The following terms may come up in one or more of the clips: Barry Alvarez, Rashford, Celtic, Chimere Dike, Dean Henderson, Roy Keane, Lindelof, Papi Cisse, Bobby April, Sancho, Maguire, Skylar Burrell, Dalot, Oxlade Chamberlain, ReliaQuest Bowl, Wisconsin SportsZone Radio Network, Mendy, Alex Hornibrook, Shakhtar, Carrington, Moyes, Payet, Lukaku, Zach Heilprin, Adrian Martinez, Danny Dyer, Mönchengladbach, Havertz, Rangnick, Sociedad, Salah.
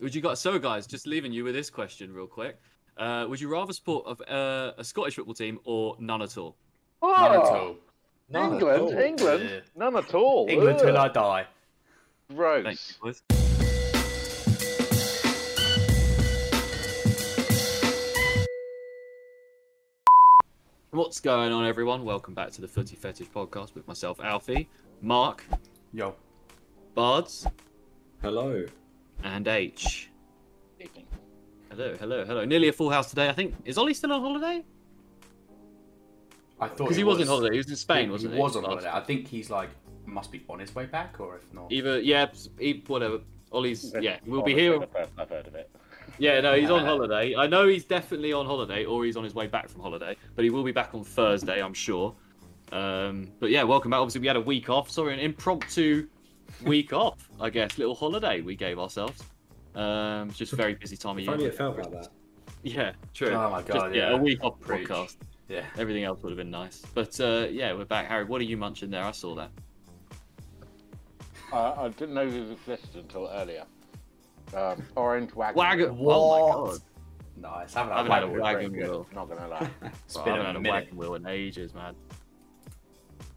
Would you guys? So guys, just leaving you with this question real quick. Would you rather support a Scottish football team or none at all? Oh, none at all. None England, at all. England, yeah. None at all. England till I die. Gross. Thank you, boys. What's going on, everyone? Welcome back to the Footy Fetish Podcast with myself, Alfie, Mark, yo, Bards, hello, and H. Evening. Hello, hello, hello. Nearly a full house today. I think is Ollie still on holiday? I thought because he was on holiday. He was in Spain, wasn't he? He was on holiday. I think he's like must be on his way back, or if not, either yeah, whatever. Ollie's yeah, we'll be here. I've heard of it. Yeah, no, he's on holiday. I know he's definitely on holiday, or he's on his way back from holiday. But he will be back on Thursday, I'm sure. But yeah, welcome back. Obviously, we had a week off. Sorry, an impromptu week off, I guess. Little holiday we gave ourselves. Just a very busy time of year. Funny it felt like that. Yeah, true. Oh my god, just, yeah. A week off podcast. Yeah. Everything else would have been nice. But yeah, we're back. Harry, what are you munching there? I saw that. I didn't know this existed until earlier. Orange wagon wheel. Oh my god. Nice. I haven't had a wagon wheel. Not gonna lie. Well, I haven't had a wagon wheel in ages, man.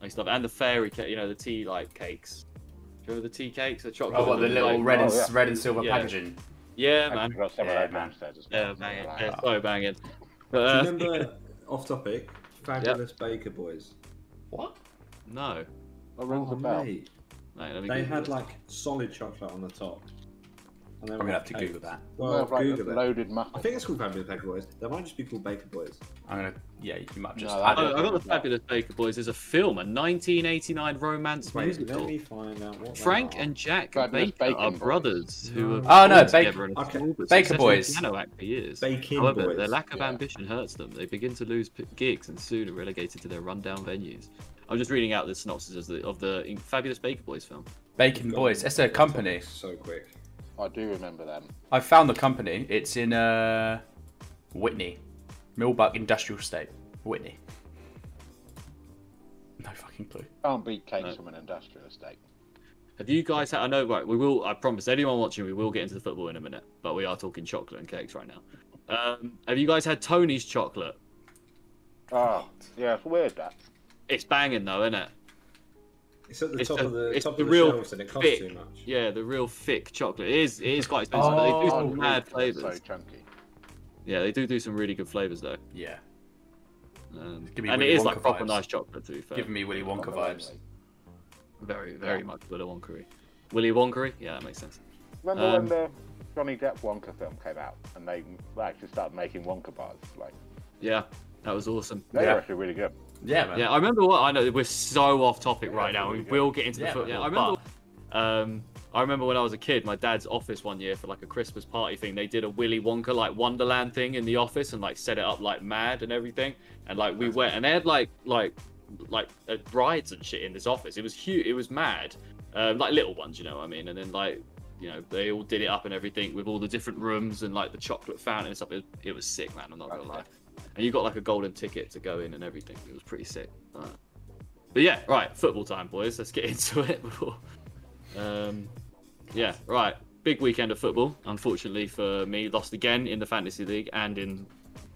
Nice stuff. And the fairy cake, you know, the tea like cakes. Do you remember the tea cakes? The chocolate. Oh, what, the little red and red and silver packaging. Yeah, man. I've got some of that downstairs. Yeah, banging. Yeah, so banging. Do you remember off topic? Fabulous Baker Boys. What? No. Mate, they had like solid chocolate on the top. I'm going to have to Google that. Well, Google it. Loaded muffins. I think it's called Fabulous Baker Boys. They might just be called Baker Boys. I'm going to... Yeah, you might just... No, I got the Fabulous Baker Boys. There's a film, a 1989 romance musical. Let me find out what Frank and Jack Baker are brothers who are... Oh, no, Baker... Okay. Baker Boys. However, their lack of ambition hurts them. They begin to lose gigs and soon are relegated to their rundown venues. I'm just reading out the synopsis of the Fabulous Baker Boys film. Baker Boys. That's a company. So quick. I do remember them. I found the company. It's in Whitney. Millbrook Industrial Estate. Whitney. No fucking clue. Can't beat cakes from an industrial estate. Have you guys had... I know, right, we will... I promise anyone watching, we will get into the football in a minute. But we are talking chocolate and cakes right now. Have you guys had Tony's chocolate? Oh, yeah, it's weird, that. It's banging, though, isn't it? It's at the top of the shelves and it costs too much. Yeah, the real thick chocolate. It is quite expensive, but they do some mad flavours. So chunky. Yeah, they do some really good flavours, though. Yeah. And it is like proper nice chocolate, to be fair. Giving me Willy Wonka vibes. Very, very much Willy Wonkery. Willy Wonkery? Yeah, that makes sense. Remember when the Johnny Depp Wonka film came out and they actually started making Wonka bars? Like. Yeah, that was awesome. They were actually really good. Yeah, man. Yeah, I remember what I know. We're so off topic right now. We will get into the football. Yeah, I remember when I was a kid, my dad's office one year for like a Christmas party thing. They did a Willy Wonka like Wonderland thing in the office and like set it up like mad and everything. And like we went and they had like rides and shit in this office. It was huge. It was mad. Like little ones, you know what I mean. And then like you know they all did it up and everything with all the different rooms and like the chocolate fountain and stuff. It was sick, man. I'm not gonna lie. And you got like a golden ticket to go in and everything. It was pretty sick. Right. But yeah, right, football time, boys. Let's get into it. Yeah, right. Big weekend of football. Unfortunately for me, lost again in the fantasy league and in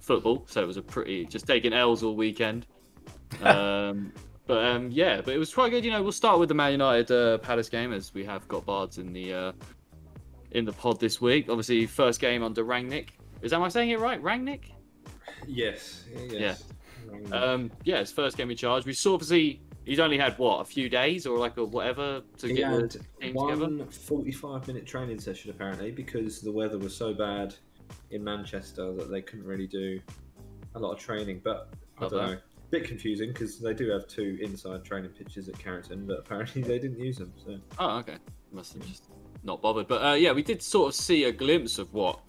football. So it was a pretty just taking L's all weekend. Yeah, but it was quite good. You know, we'll start with the Man United Palace game as we have got Bards in the pod this week. Obviously, first game under Rangnick. Am I saying it right? Rangnick. Yes. Yeah. Yeah, his first game in charge. We saw, obviously, he's only had, a few days or like a whatever to get the team together? He had one 45-minute training session, apparently, because the weather was so bad in Manchester that they couldn't really do a lot of training. But, I don't know, a bit confusing because they do have two inside training pitches at Carrington, but apparently they didn't use them. So. Oh, okay. Must have just not bothered. But, yeah, we did sort of see a glimpse of what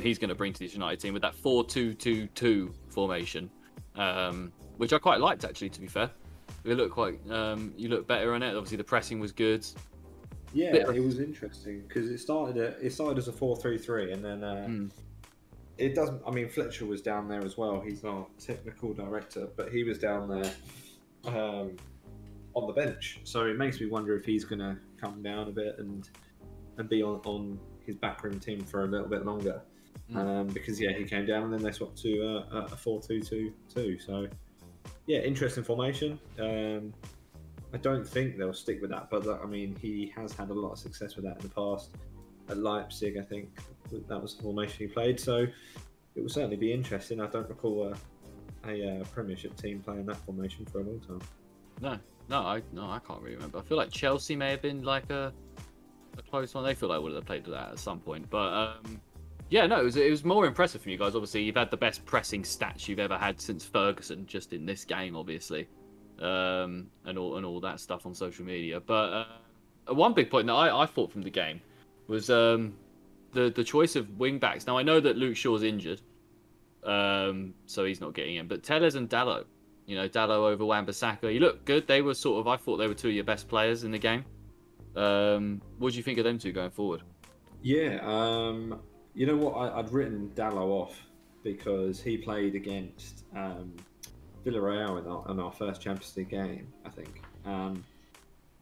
he's going to bring to this United team with that 4-2-2-2 formation, which I quite liked actually. To be fair, you look better in it. Obviously, the pressing was good. Yeah, it was interesting because it started as a 4-3-3, and then it doesn't. I mean, Fletcher was down there as well. He's our technical director, but he was down there on the bench. So it makes me wonder if he's going to come down a bit and be on his backroom team for a little bit longer, because yeah, he came down and then they swapped to a 4-2-2-2. So yeah, interesting formation. I don't think they'll stick with that, but that, I mean, he has had a lot of success with that in the past. At Leipzig, I think that was the formation he played, so it will certainly be interesting. I don't recall a Premiership team playing that formation for a long time. No, I can't really remember. I feel like Chelsea may have been like a close one. They feel like would have played that at some point, but yeah, no, it was more impressive from you guys. Obviously, you've had the best pressing stats you've ever had since Ferguson, just in this game, obviously, and all that stuff on social media. But one big point that I thought from the game was the choice of wing backs. Now I know that Luke Shaw's injured, so he's not getting in. But Telles and Dalot, you know, Dalot over Wan-Bissaka, you look good. They were sort of, I thought they were two of your best players in the game. What do you think of them two going forward? Yeah, you know what, I'd written Dalot off because he played against Villarreal in our first Champions League game, I think. I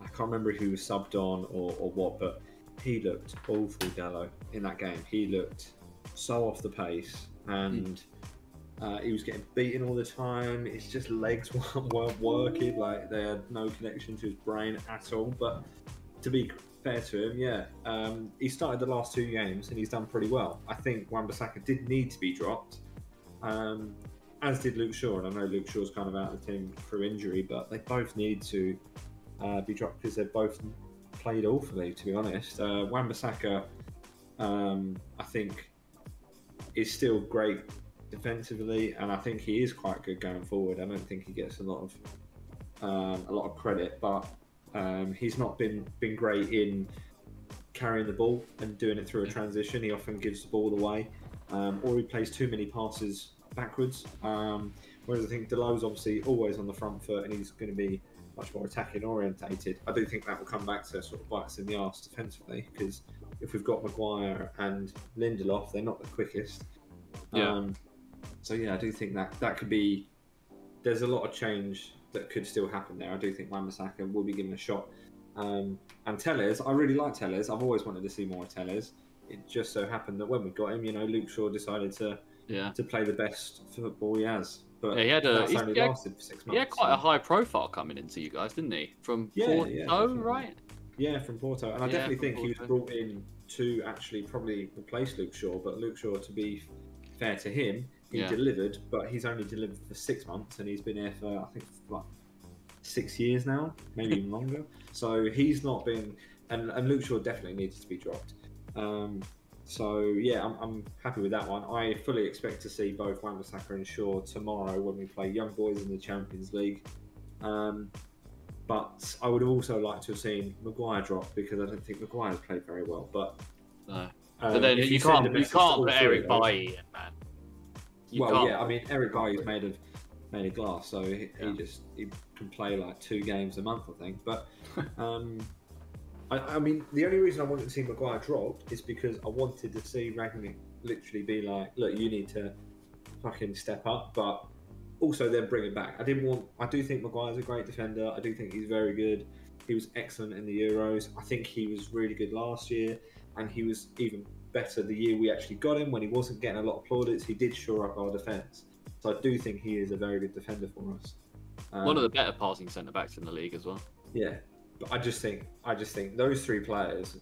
can't remember who was subbed on or what, but he looked awful, Dalot, in that game. He looked so off the pace, and he was getting beaten all the time. His just legs weren't working, like they had no connection to his brain at all. But to be fair to him, yeah, he started the last two games and he's done pretty well. I think Wan-Bissaka did need to be dropped, as did Luke Shaw, and I know Luke Shaw's kind of out of the team through injury, but they both need to be dropped because they're both played awfully, to be honest. Wan-Bissaka, I think, is still great defensively, and I think he is quite good going forward. I don't think he gets a lot of credit, but he's not been great in carrying the ball and doing it through a transition. He often gives the ball away, or he plays too many passes backwards. Whereas I think Dalot's obviously always on the front foot, and he's going to be much more attacking orientated. I do think that will come back to sort of bites in the arse defensively, because if we've got Maguire and Lindelof, they're not the quickest. Yeah. So yeah, I do think that could be. There's a lot of change that could still happen there. I do think Wan-Bissaka will be given a shot. And Telles, I really like Telles. I've always wanted to see more of Telles. It just so happened that when we got him, you know, Luke Shaw decided to play the best football he has. But yeah, he lasted for 6 months. He had quite a high profile coming into you guys, didn't he? From Porto, right? Yeah, from Porto. And I definitely think Porto. He was brought in to actually probably replace Luke Shaw. But Luke Shaw, to be fair to him, he delivered, but he's only delivered for 6 months, and he's been here for, I think, for like 6 years now, maybe even longer. So he's not been... And Luke Shaw definitely needs to be dropped. So yeah, I'm happy with that one. I fully expect to see both Wan-Bissaka and Shaw tomorrow when we play Young Boys in the Champions League. But I would also like to have seen Maguire drop, because I don't think Maguire's played very well. But no. But then you can't put Eric Bailly in, man. I mean, Eric Bailly's made of glass, so he can play like 2 games a month, I think. But I mean, the only reason I wanted to see Maguire drop is because I wanted to see Rangnick literally be like, look, you need to fucking step up, but also then bring him back. I do think Maguire's a great defender. I do think he's very good. He was excellent in the Euros. I think he was really good last year, and he was even better the year we actually got him, when he wasn't getting a lot of plaudits. He did shore up our defence. So I do think he is a very good defender for us. One of the better passing centre-backs in the league as well. Yeah. But I just think those three players,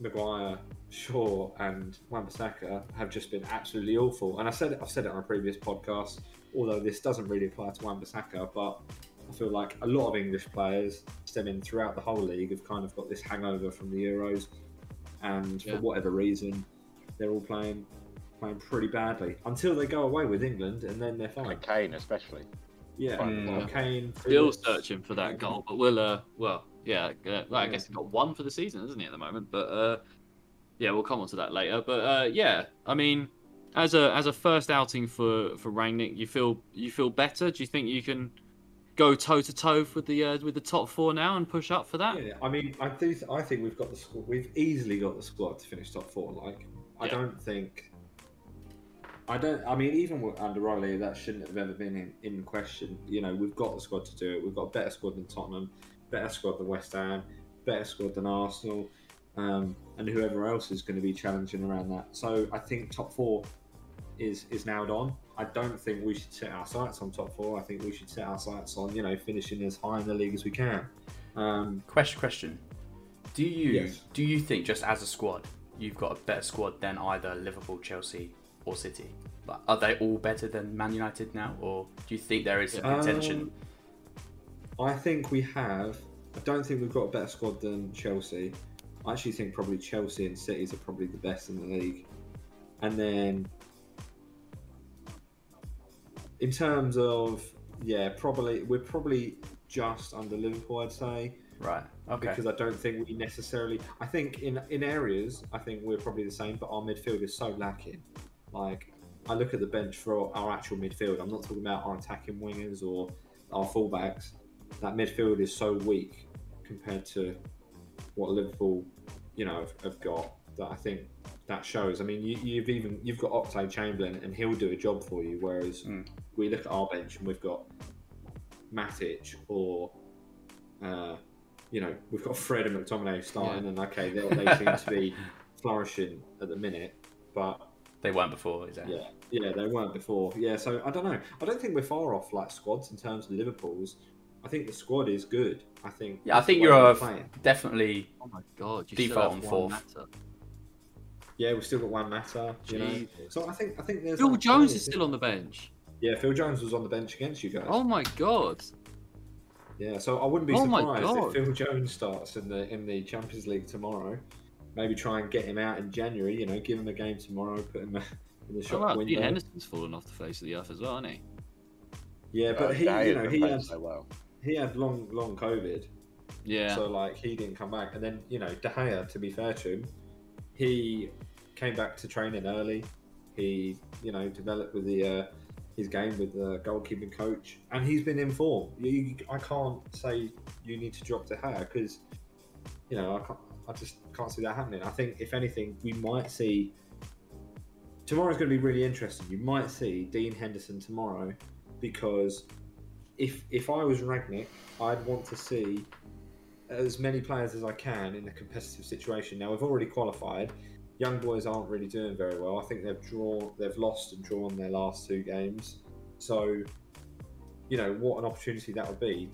Maguire, Shaw, and Wan-Bissaka, have just been absolutely awful. And I've said it on a previous podcast, although this doesn't really apply to Wan-Bissaka, but I feel like a lot of English players stemming throughout the whole league have kind of got this hangover from the Euros, and for whatever reason, they're all playing pretty badly until they go away with England, and then they're fine. Like Kane, especially. Yeah, Kane still searching for that goal, but I guess he got one for the season, isn't he, at the moment? But we'll come on to that later. But I mean, as a first outing for Rangnick, you feel better? Do you think you can go toe to toe with the top four now and push up for that? Yeah, I mean, I think we've got the squad. We've easily got the squad to finish top four. Like, I mean, even under Raleigh, that shouldn't have ever been in question. You know, we've got the squad to do it. We've got a better squad than Tottenham, better squad than West Ham, better squad than Arsenal. and whoever else is going to be challenging around that. So I think top four is nailed on. I don't think we should set our sights on top four. I think we should set our sights on, you know, finishing as high in the league as we can. Question. Do you think, just as a squad, you've got a better squad than either Liverpool, Chelsea or City? Like, are they all better than Man United now, or do you think there is a contention? I think we have. I don't think we've got a better squad than Chelsea. I actually think probably Chelsea and City's are probably the best in the league. And then in terms of, yeah, probably we're probably just under Liverpool, I'd say. Right. Okay. Because I don't think we necessarily. I think in areas, I think we're probably the same, but our midfield is so lacking. Like, I look at the bench for our actual midfield. I'm not talking about our attacking wingers or our fullbacks. That midfield is so weak compared to what Liverpool, you know, have got, that I think that shows. I mean, you've got Oxlade Chamberlain, and he'll do a job for you. Whereas we look at our bench, and we've got Matic or. You know, we've got Fred and McTominay starting, and okay, they seem to be flourishing at the minute, but they weren't before, exactly. Yeah, they weren't before. Yeah, so I don't know. I don't think we're far off like squads in terms of Liverpool's. I think the squad is good. I think. Yeah, I think you're definitely. Oh my god, you default on fourth. Yeah, we've still got one matter. You know, so I think there's. Phil Jones is still on the bench. Yeah, Phil Jones was on the bench against you guys. Oh my god. Yeah, so I wouldn't be surprised if Phil Jones starts in the Champions League tomorrow. Maybe try and get him out in January. You know, give him a game tomorrow, put him in the shop window. Dean Henderson's fallen off the face of the earth as well, hasn't he? Yeah, but he had long COVID. Yeah. So like he didn't come back, and then you know De Gea, to be fair to him, he came back to training early. He developed with the. His game with the goalkeeping coach, and he's been in form. I can't say you need to drop De Gea because, you know, I just can't see that happening. I think if anything, we might see tomorrow's going to be really interesting. You might see Dean Henderson tomorrow because if I was Rangnick, I'd want to see as many players as I can in a competitive situation. Now we've already qualified. Young Boys aren't really doing very well. I think they've lost and drawn their last two games. So, you know, what an opportunity that would be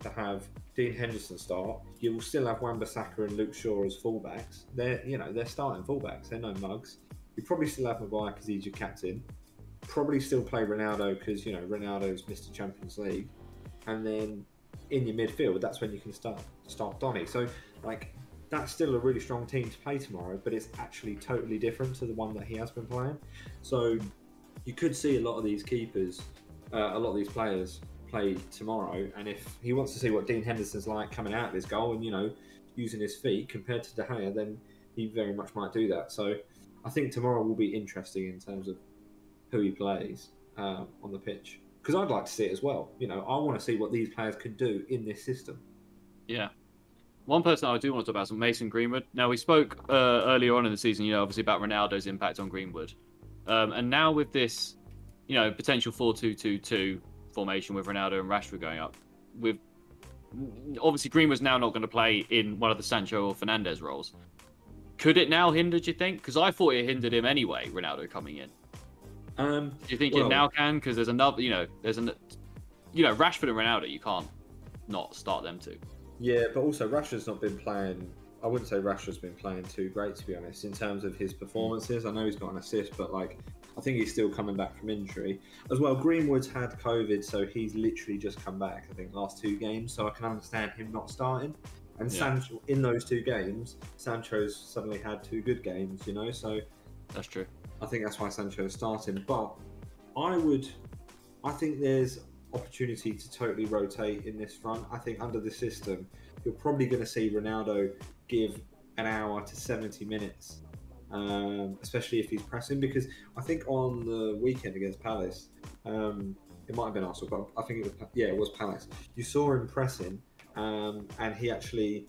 to have Dean Henderson start. You will still have Wan-Bissaka and Luke Shaw as fullbacks. They're starting fullbacks. They're no mugs. You probably still have Maguire because he's your captain. Probably still play Ronaldo because, you know, Ronaldo's Mr. Champions League. And then in your midfield, that's when you can start Donny. So, like, that's still a really strong team to play tomorrow, but it's actually totally different to the one that he has been playing. So you could see a lot of these keepers, a lot of these players play tomorrow. And if he wants to see what Dean Henderson's like coming out of this goal and, you know, using his feet compared to De Gea, then he very much might do that. So I think tomorrow will be interesting in terms of who he plays on the pitch. Because I'd like to see it as well. You know, I want to see what these players can do in this system. Yeah. One person I do want to talk about is Mason Greenwood. Now, we spoke earlier on in the season, you know, obviously about Ronaldo's impact on Greenwood. And now with this, you know, potential 4-2-2-2 formation with Ronaldo and Rashford going up, with obviously Greenwood's now not going to play in one of the Sancho or Fernandes roles. Could it now hinder, do you think? Because I thought it hindered him anyway, Ronaldo coming in. Do you think it now can? Because there's another, you know, Rashford and Ronaldo, you can't not start them two. Yeah, but also Rashford's not been playing. I wouldn't say Rashford's been playing too great, to be honest, in terms of his performances. I know he's got an assist, but like, I think he's still coming back from injury as well. Greenwood's had COVID, so he's literally just come back. I think last two games, so I can understand him not starting. And yeah. Sancho, in those two games, Sancho's suddenly had two good games, you know. So that's true. I think that's why Sancho's starting. But I think there's opportunity to totally rotate in this front. I think under the system, you're probably going to see Ronaldo give an hour to 70 minutes, especially if he's pressing, because I think on the weekend against Palace, it might have been Arsenal, but I think it was Palace. You saw him pressing, and he actually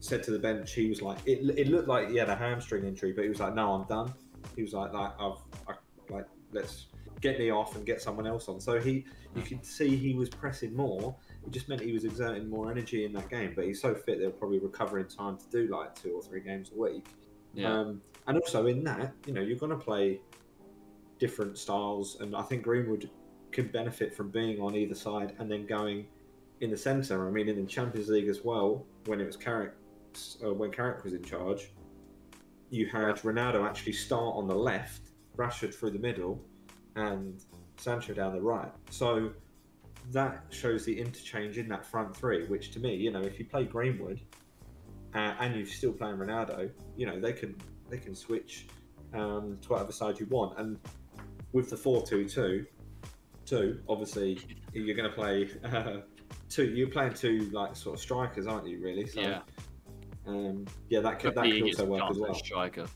said to the bench, he was like, it looked like he had a hamstring injury, but he was like, no, I'm done. He was like, let's get me off and get someone else on. So you could see he was pressing more. It just meant he was exerting more energy in that game. But he's so fit they'll probably recover in time to do like 2 or 3 games a week. Yeah. And also in that, you know, you're going to play different styles. And I think Greenwood can benefit from being on either side and then going in the centre. I mean, in the Champions League as well, when it was Carrick was in charge, you had Ronaldo actually start on the left, Rashford through the middle, and Sancho down the right. So that shows the interchange in that front three, which to me, you know, if you play Greenwood and you're still playing Ronaldo, you know, they can switch to whatever side you want. And with the 4-2-2, obviously you're going to play you're playing two like sort of strikers, aren't you? Really? So, yeah. Yeah, that could also work as well. Striker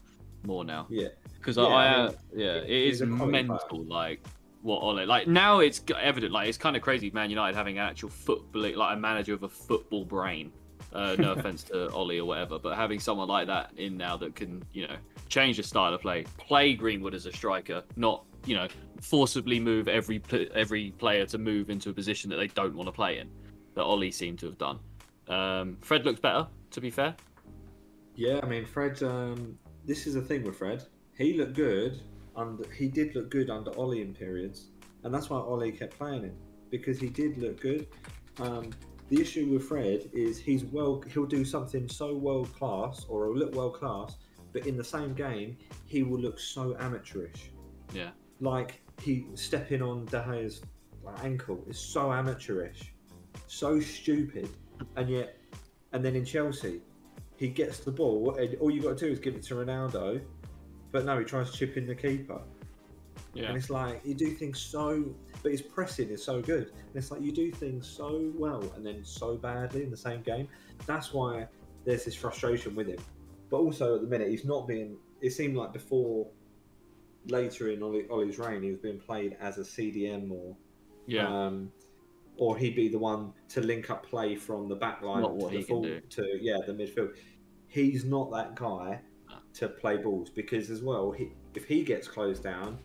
more now. Yeah. Because it is mental, like what Ole. Like now, it's evident. Like it's kind of crazy. Man United having an actual football, like a manager with a football brain. No offense to Ole or whatever, but having someone like that in now that can, you know, change the style of play, play Greenwood as a striker, not, you know, forcibly move every player to move into a position that they don't want to play in. That Ole seemed to have done. Fred looks better, to be fair. Yeah, I mean, Fred. This is the thing with Fred. He looked good, and he did look good under Ole in periods, and that's why Ole kept playing him, because he did look good. The issue with Fred is he'll do something so world class, or he'll look world class, but in the same game he will look so amateurish. Yeah, like he stepping on De Gea's ankle is so amateurish, so stupid, and then in Chelsea he gets the ball and all you got to do is give it to Ronaldo. But no, he tries to chip in the keeper. Yeah. And it's like, you do things so... But his pressing is so good. And it's like, you do things so well and then so badly in the same game. That's why there's this frustration with him. But also, at the minute, he's not being... It seemed like before, later in Ole's reign, he was being played as a CDM more. Yeah. Or he'd be the one to link up play from the back line to the midfield. He's not that guy to play balls, because as well, if he gets closed down,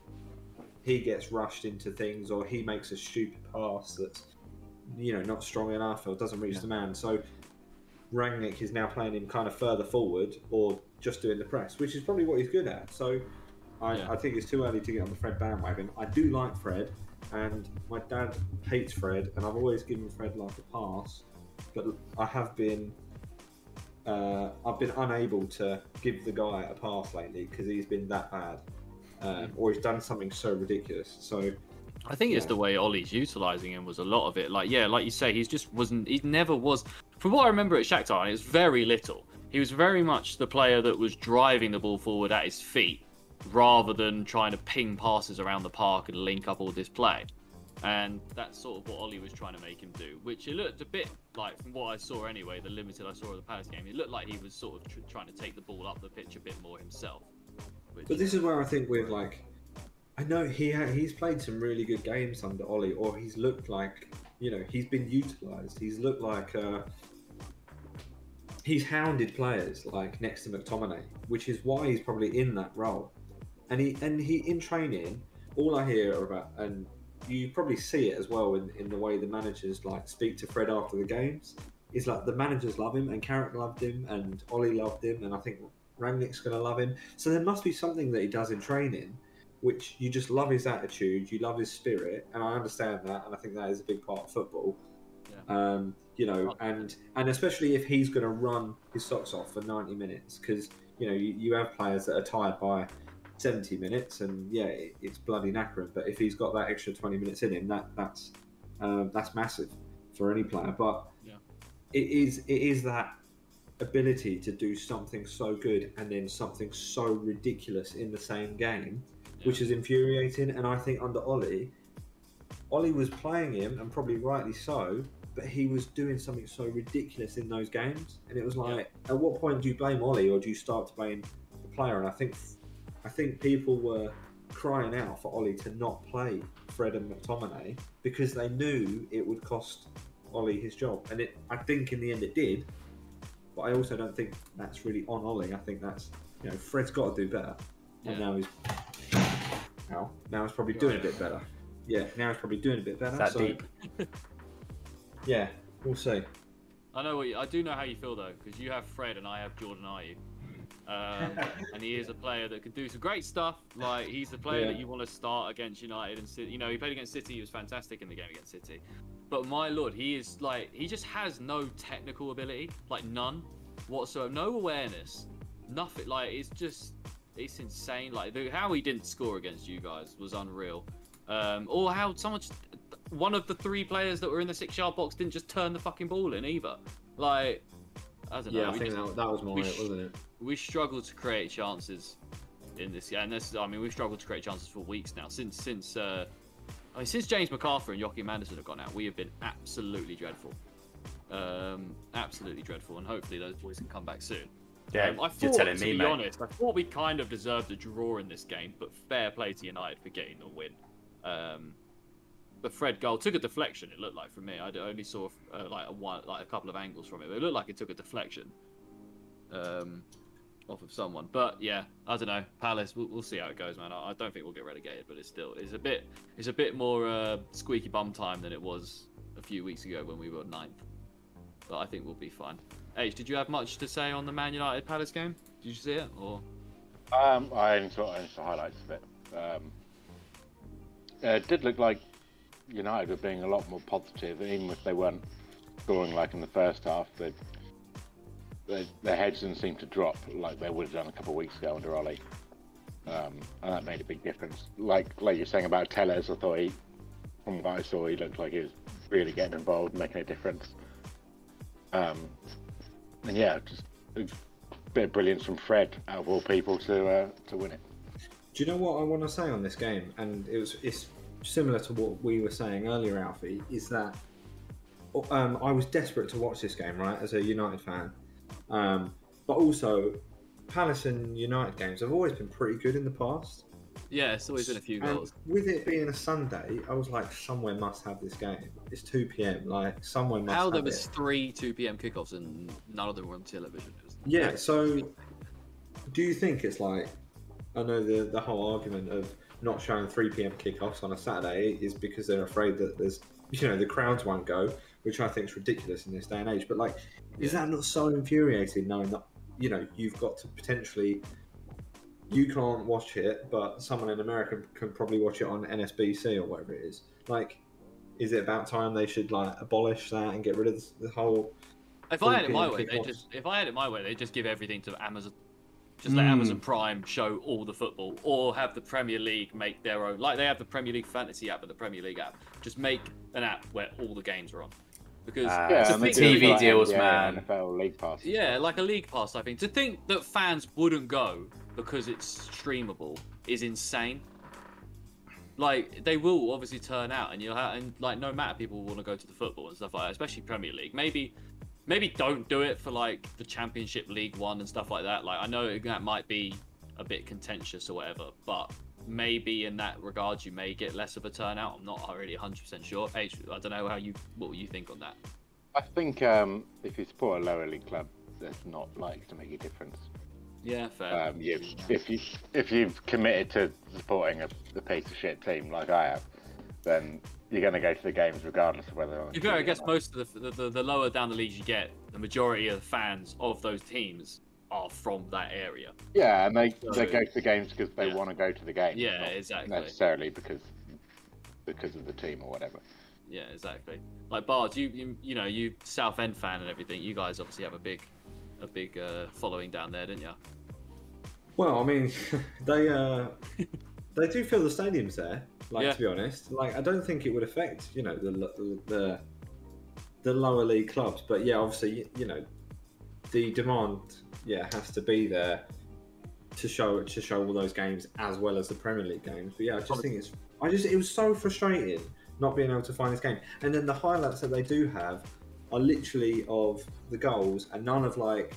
he gets rushed into things, or he makes a stupid pass that's, you know, not strong enough or doesn't reach the man. So Rangnick is now playing him kind of further forward or just doing the press, which is probably what he's good at. So I think it's too early to get on the Fred bandwagon. I do like Fred, and my dad hates Fred, and I've always given Fred like a pass, but I have been... I've been unable to give the guy a pass lately because he's been that bad, or he's done something so ridiculous. So I think it's the way Ole's utilising him was a lot of it. Like, yeah, like you say, he never was. From what I remember at Shakhtar, it was very little. He was very much the player that was driving the ball forward at his feet rather than trying to ping passes around the park and link up all this play. And that's sort of what Ole was trying to make him do, which it looked a bit like, from what I saw anyway, the limited I saw of the Palace game, it looked like he was sort of trying to take the ball up the pitch a bit more himself. But this is where I think we're like, I know he's played some really good games under Ole, or he's looked like, you know, he's been utilised. He's looked like, he's hounded players like next to McTominay, which is why he's probably in that role. And he in training, all I hear about, and you probably see it as well in the way the managers like speak to Fred after the games. It's like the managers love him, and Carrick loved him, and Ole loved him, and I think Rangnick's going to love him. So there must be something that he does in training, which you just love his attitude, you love his spirit, and I understand that, and I think that is a big part of football. Yeah. You know, and especially if he's going to run his socks off for 90 minutes, because you know you have players that are tired by 70 minutes, and yeah, it's bloody knackering. But if he's got that extra 20 minutes in him, that's massive for any player. But it is that ability to do something so good and then something so ridiculous in the same game, which is infuriating. And I think under Ole was playing him, and probably rightly so, but he was doing something so ridiculous in those games, and it was like, at what point do you blame Ole, or do you start to blame the player? And I think people were crying out for Ole to not play Fred and McTominay because they knew it would cost Ole his job. And I think in the end it did, but I also don't think that's really on Ole. I think that's, you know, Fred's got to do better. And now he's now. Now it's probably doing a bit better. Yeah, now it's probably doing a bit better. It's that deep. Yeah, we'll see. I know what you, I do know how you feel though, because you have Fred and I have Jordan Ayew. And he is a player that can do some great stuff. Like, he's the player that you want to start against United and City. You know, he played against City. He was fantastic in the game against City. But my lord, he is like, he just has no technical ability, like none whatsoever, no awareness, nothing. Like, it's just, it's insane. Like, how he didn't score against you guys was unreal. Or how someone, one of the three players that were in the 6-yard box didn't just turn the fucking ball in either. Like, I don't know. Yeah, I think just, that was more it, wasn't it? We struggled to create chances in this, and this, I mean, we've struggled to create chances for weeks now. Since James McArthur and Joachim Anderson have gone out, we have been absolutely dreadful. Absolutely dreadful, and hopefully those boys can come back soon. Yeah, I thought, to be honest, I thought we kind of deserved a draw in this game, but fair play to United for getting the win. The Fred goal took a deflection, it looked like, from me. I only saw a couple of angles from it, but it looked like it took a deflection off of someone. But yeah, I don't know. Palace, we'll see how it goes, man. I don't think we'll get relegated, but it's a bit more squeaky bum time than it was a few weeks ago when we were 9th. But I think we'll be fine. H, did you have much to say on the Man United Palace game? Did you see it, or? I only saw the highlights of it. It did look like United were being a lot more positive, even if they weren't scoring like in the first half. Their heads didn't seem to drop like they would have done a couple of weeks ago under Ollie, and that made a big difference. Like you're saying about Tellez, I thought from what I saw, he looked like he was really getting involved, making a difference. And yeah, just a bit of brilliance from Fred out of all people to win it. Do you know what I want to say on this game? And it's similar to what we were saying earlier, Alfie, is that I was desperate to watch this game, right, as a United fan. But also, Palace and United games have always been pretty good in the past. Yeah, it's always been a few goals. And with it being a Sunday, I was like, somewhere must have this game. It's 2 p.m. Like, somewhere must have it. There was 3 2 p.m. kickoffs and none of them were on television. Yeah, so do you think it's like, I know the whole argument of not showing 3 p.m. kickoffs on a Saturday is because they're afraid that there's, you know, the crowds won't go, which I think is ridiculous in this day and age. But like, is that not so infuriating knowing that, you know, you've got to potentially, you can't watch it, but someone in America can probably watch it on NSBC or whatever it is. Like, is it about time they should like abolish that and get rid of the whole? If I had it my way, they just give everything to Amazon. Just let Amazon Prime show all the football, or have the Premier League make their own. Like, they have the Premier League fantasy app and the Premier League app. Just make an app where all the games are on. Because TV deals, man. NFL League Pass. Yeah, like a League Pass, I think. To think that fans wouldn't go because it's streamable is insane. Like, they will obviously turn out, and you'll have, and like, no matter, people will want to go to the football and stuff like that, especially Premier League. Maybe don't do it for like the Championship, League One and stuff like that. Like, I know that might be a bit contentious or whatever, but maybe in that regard you may get less of a turnout. I'm not really 100% sure. H, I don't know what you think on that. I think if you support a lower league club, that's not likely to make a difference. Yeah, fair. If you've committed to supporting a piece of shit team like I have, then you're going to go to the games regardless of whether. You go. I guess most of the lower down the leagues you get, the majority of the fans of those teams are from that area. Yeah, and they go to the games because they want to go to the games. Yeah, not exactly. Necessarily because of the team or whatever. Yeah, exactly. Like Bard, you Southend fan and everything. You guys obviously have a big following down there, didn't you? Well, I mean, they do fill the stadiums there. To be honest, like, I don't think it would affect, you know, the lower league clubs, but yeah, obviously, you know, the demand has to be there to show all those games as well as the Premier League games. But yeah, I just think it was so frustrating not being able to find this game. And then the highlights that they do have are literally of the goals and none of like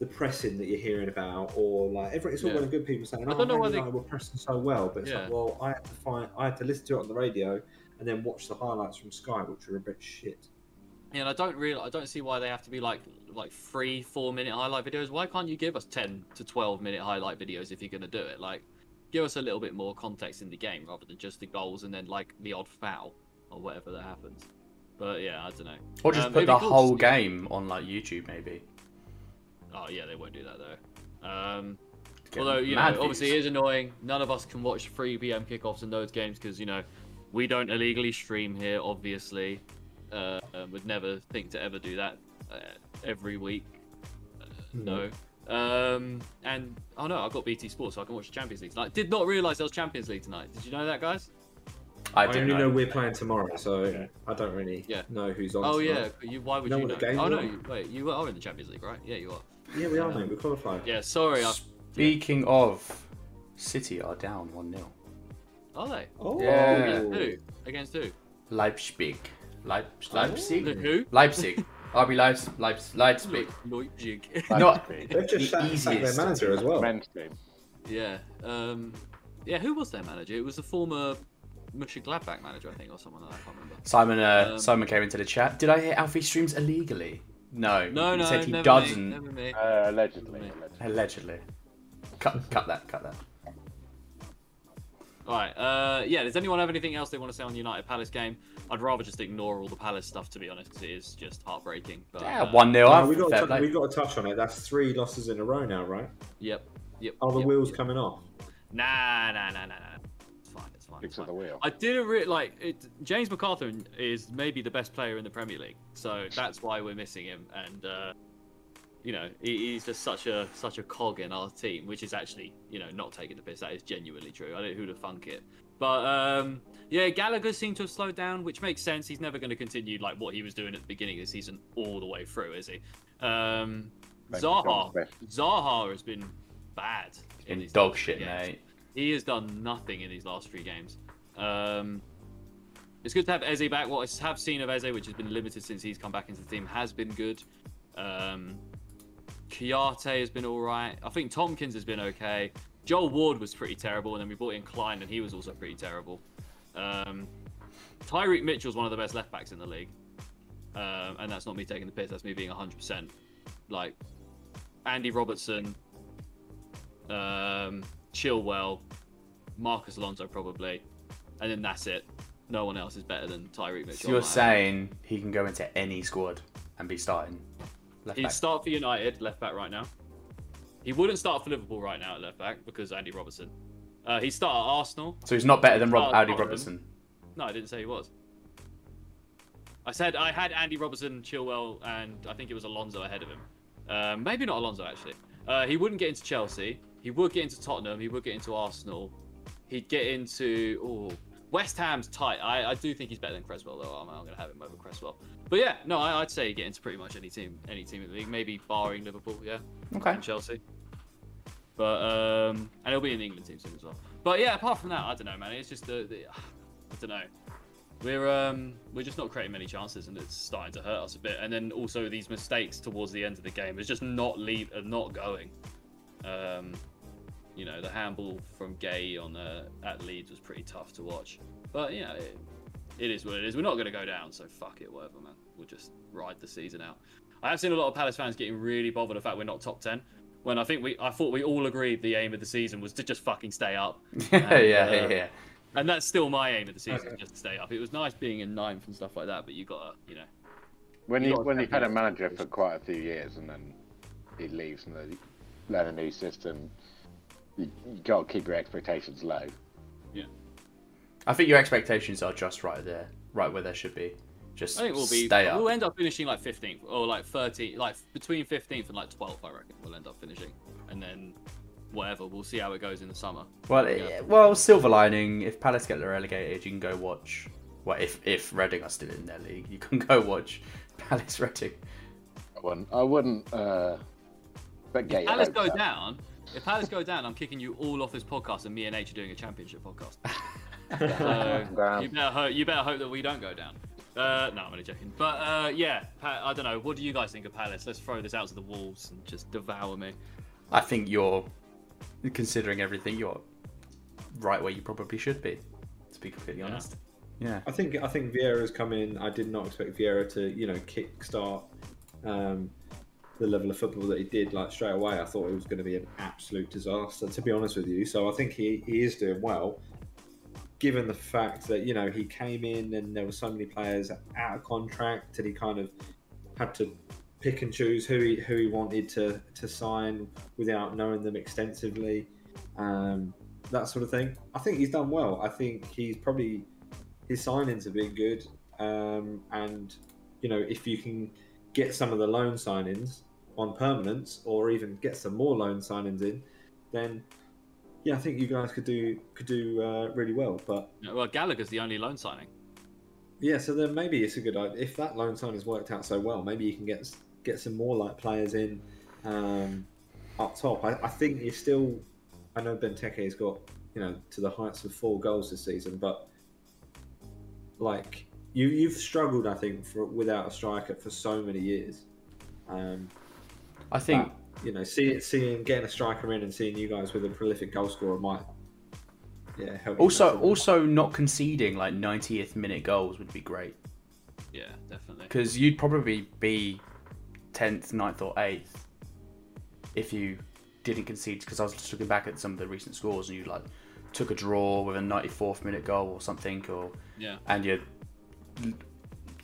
the pressing that you're hearing about, or like it's all well and good people saying, "Oh, I don't know why we're pressing so well," but it's like, well, I had to listen to it on the radio and then watch the highlights from Sky, which are a bit shit. Yeah, and I don't see why they have to be like 3-4 minute highlight videos. Why can't you give us 10 to 12 minute highlight videos if you're gonna do it? Like, give us a little bit more context in the game rather than just the goals and then like the odd foul or whatever that happens. But yeah, I don't know. Or just put the whole game on like YouTube maybe. Oh yeah, they won't do that though. Although, you know, obviously it is annoying. None of us can watch 3 p.m. kickoffs in those games because, you know, we don't illegally stream here, obviously. Would never think to ever do that every week. No. And, oh no, I've got BT Sports, so I can watch the Champions League tonight. Did not realise there was Champions League tonight. Did you know that, guys? I only know we're playing tomorrow, so okay. I don't really know who's on. Oh yeah, why would you know? Oh no, wait, you are in the Champions League, right? Yeah, you are. Yeah, we are, mate. We're qualified. Yeah, sorry. Speaking of, City are down 1-0. Are they? Oh yeah. Who? Against who? Leipzig. Leipzig. Oh. Who? Leipzig. RB Leipzig. Leipzig. Not they've just sacked their manager as well. Yeah. Yeah. Who was their manager? It was the former Mönchengladbach manager, I think, or someone like that. I can't remember. Simon. Simon came into the chat. Did I hear Alfie streams illegally? No. No. He said he doesn't. Me, never me. Allegedly. Cut that. All right. Yeah. Does anyone have anything else they want to say on the United Palace game? I'd rather just ignore all the Palace stuff, to be honest, because it is just heartbreaking. But, yeah, 1-0. No, we've got to touch on it. That's 3 losses in a row now, right? Yep. Are the wheels coming off? Nah. It's fine. Fix of the wheel. I didn't really like it. James MacArthur is maybe the best player in the Premier League, so that's why we're missing him. And you know, he's just such a cog in our team, which is actually, you know, not taking the piss. That is genuinely true. I don't know who'd have thunk it. But yeah, Gallagher seemed to have slowed down, which makes sense. He's never going to continue like what he was doing at the beginning of the season all the way through, is he? Zaha has been bad. He's been dog shit, mate. He has done nothing in these last 3 games. It's good to have Eze back. What I have seen of Eze, which has been limited since he's come back into the team, has been good. Kiarte has been all right. I think Tompkins has been okay. Joel Ward was pretty terrible, and then we brought in Klein, and he was also pretty terrible. Tyreek Mitchell's one of the best left backs in the league, and that's not me taking the piss. That's me being 100%. Like Andy Robertson, Chilwell, Marcus Alonso probably, and then that's it. No one else is better than Tyreek Mitchell. So you're saying he can go into any squad and be starting? He'd start for United, left back right now. He wouldn't start for Liverpool right now at left back because Andy Robertson. He'd start at Arsenal. So he's not better than Andy Robertson? No, I didn't say he was. I said I had Andy Robertson, Chilwell, and I think it was Alonso ahead of him. Maybe not Alonso, actually. He wouldn't get into Chelsea. He would get into Tottenham. He would get into Arsenal. He'd get into... West Ham's tight. I do think he's better than Creswell, though. I'm going to have him over Creswell. But yeah, no, I'd say he gets into pretty much any team in the league, maybe barring Liverpool, yeah. Okay. And Chelsea. But, and he'll be in the England team soon as well. But yeah, apart from that, I don't know, man. It's just I don't know. We're just not creating many chances, and it's starting to hurt us a bit. And then also these mistakes towards the end of the game. It's just not going. You know, the handball from Gay at Leeds was pretty tough to watch. But, you know, it is what it is. We're not going to go down, so fuck it, whatever, man. We'll just ride the season out. I have seen a lot of Palace fans getting really bothered at the fact we're not top 10, when I thought we all agreed the aim of the season was to just fucking stay up. Yeah. And that's still my aim of the season, just to stay up. It was nice being in 9th and stuff like that, but you got to, you know. When you've had a manager for quite a few years and then he leaves and they learn a new system... You gotta keep your expectations low. Yeah, I think your expectations are just right there, right where they should be. Just I think we'll stay up. We'll end up finishing like 15th or like 13th, like between 15th and like 12th. I reckon we'll end up finishing, and then whatever. We'll see how it goes in the summer. Well, yeah. Well, silver lining. If Palace get relegated, you can go watch. Well, if Reading are still in their league, you can go watch Palace Reading. I wouldn't. But yeah, Palace go down. If Palace go down, I'm kicking you all off this podcast, and me and H are doing a championship podcast. So you better hope that we don't go down. No, I'm only joking. But yeah, I don't know. What do you guys think of Palace? Let's throw this out to the wolves and just devour me. I think you're, considering everything, you're right where you probably should be, to be completely honest. Yeah. I think Vieira's come in. I did not expect Vieira to, you know, kickstart the level of football that he did, like straight away, I thought it was going to be an absolute disaster, to be honest with you. So I think he is doing well, given the fact that, you know, he came in and there were so many players out of contract and he kind of had to pick and choose who he wanted to sign without knowing them extensively, that sort of thing. I think he's done well. I think he's probably, his signings have been good, and you know, if you can get some of the loan signings on permanence, or even get some more loan signings in, then yeah, I think you guys could do really well. But well, Gallagher's the only loan signing. Yeah, so then maybe it's a good idea, if that loan sign has worked out so well, maybe you can get some more like players in up top. I think you're still, I know Benteke's got, you know, to the heights of 4 goals this season, but like you've struggled, I think, without a striker for so many years. I think that, you know, getting a striker in and seeing you guys with a prolific goal scorer might. Yeah, also not conceding like 90th minute goals would be great. Yeah, definitely. Because you'd probably be 10th, 9th or 8th if you didn't concede. Because I was just looking back at some of the recent scores and you like took a draw with a 94th minute goal or something, or yeah, and you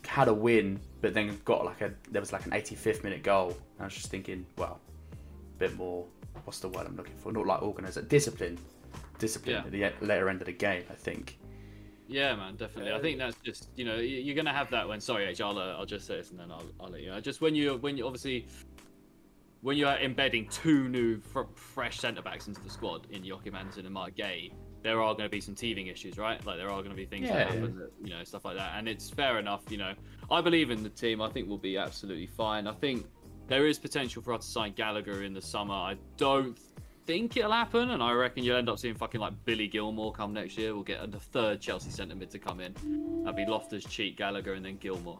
had a win, but then got like an 85th minute goal. And I was just thinking, well, a bit more. What's the word I'm looking for? Not like organised, discipline yeah, at the later end of the game, I think. Yeah, man, definitely. I think that's just, you know, you're gonna have that when. Sorry, H. I'll just say this and then I'll let you know. Just when you are embedding 2 new fresh centre backs into the squad in Joachim Andersen and Mark Gay, there are going to be some teething issues, right? Like there are going to be things that happen, that, you know, stuff like that. And it's fair enough, you know. I believe in the team. I think we'll be absolutely fine. I think there is potential for us to sign Gallagher in the summer. I don't think it'll happen, and I reckon you'll end up seeing fucking like Billy Gilmore come next year. We'll get a 3rd Chelsea centre mid to come in. That'd be Loftus-Cheek, Gallagher, and then Gilmore.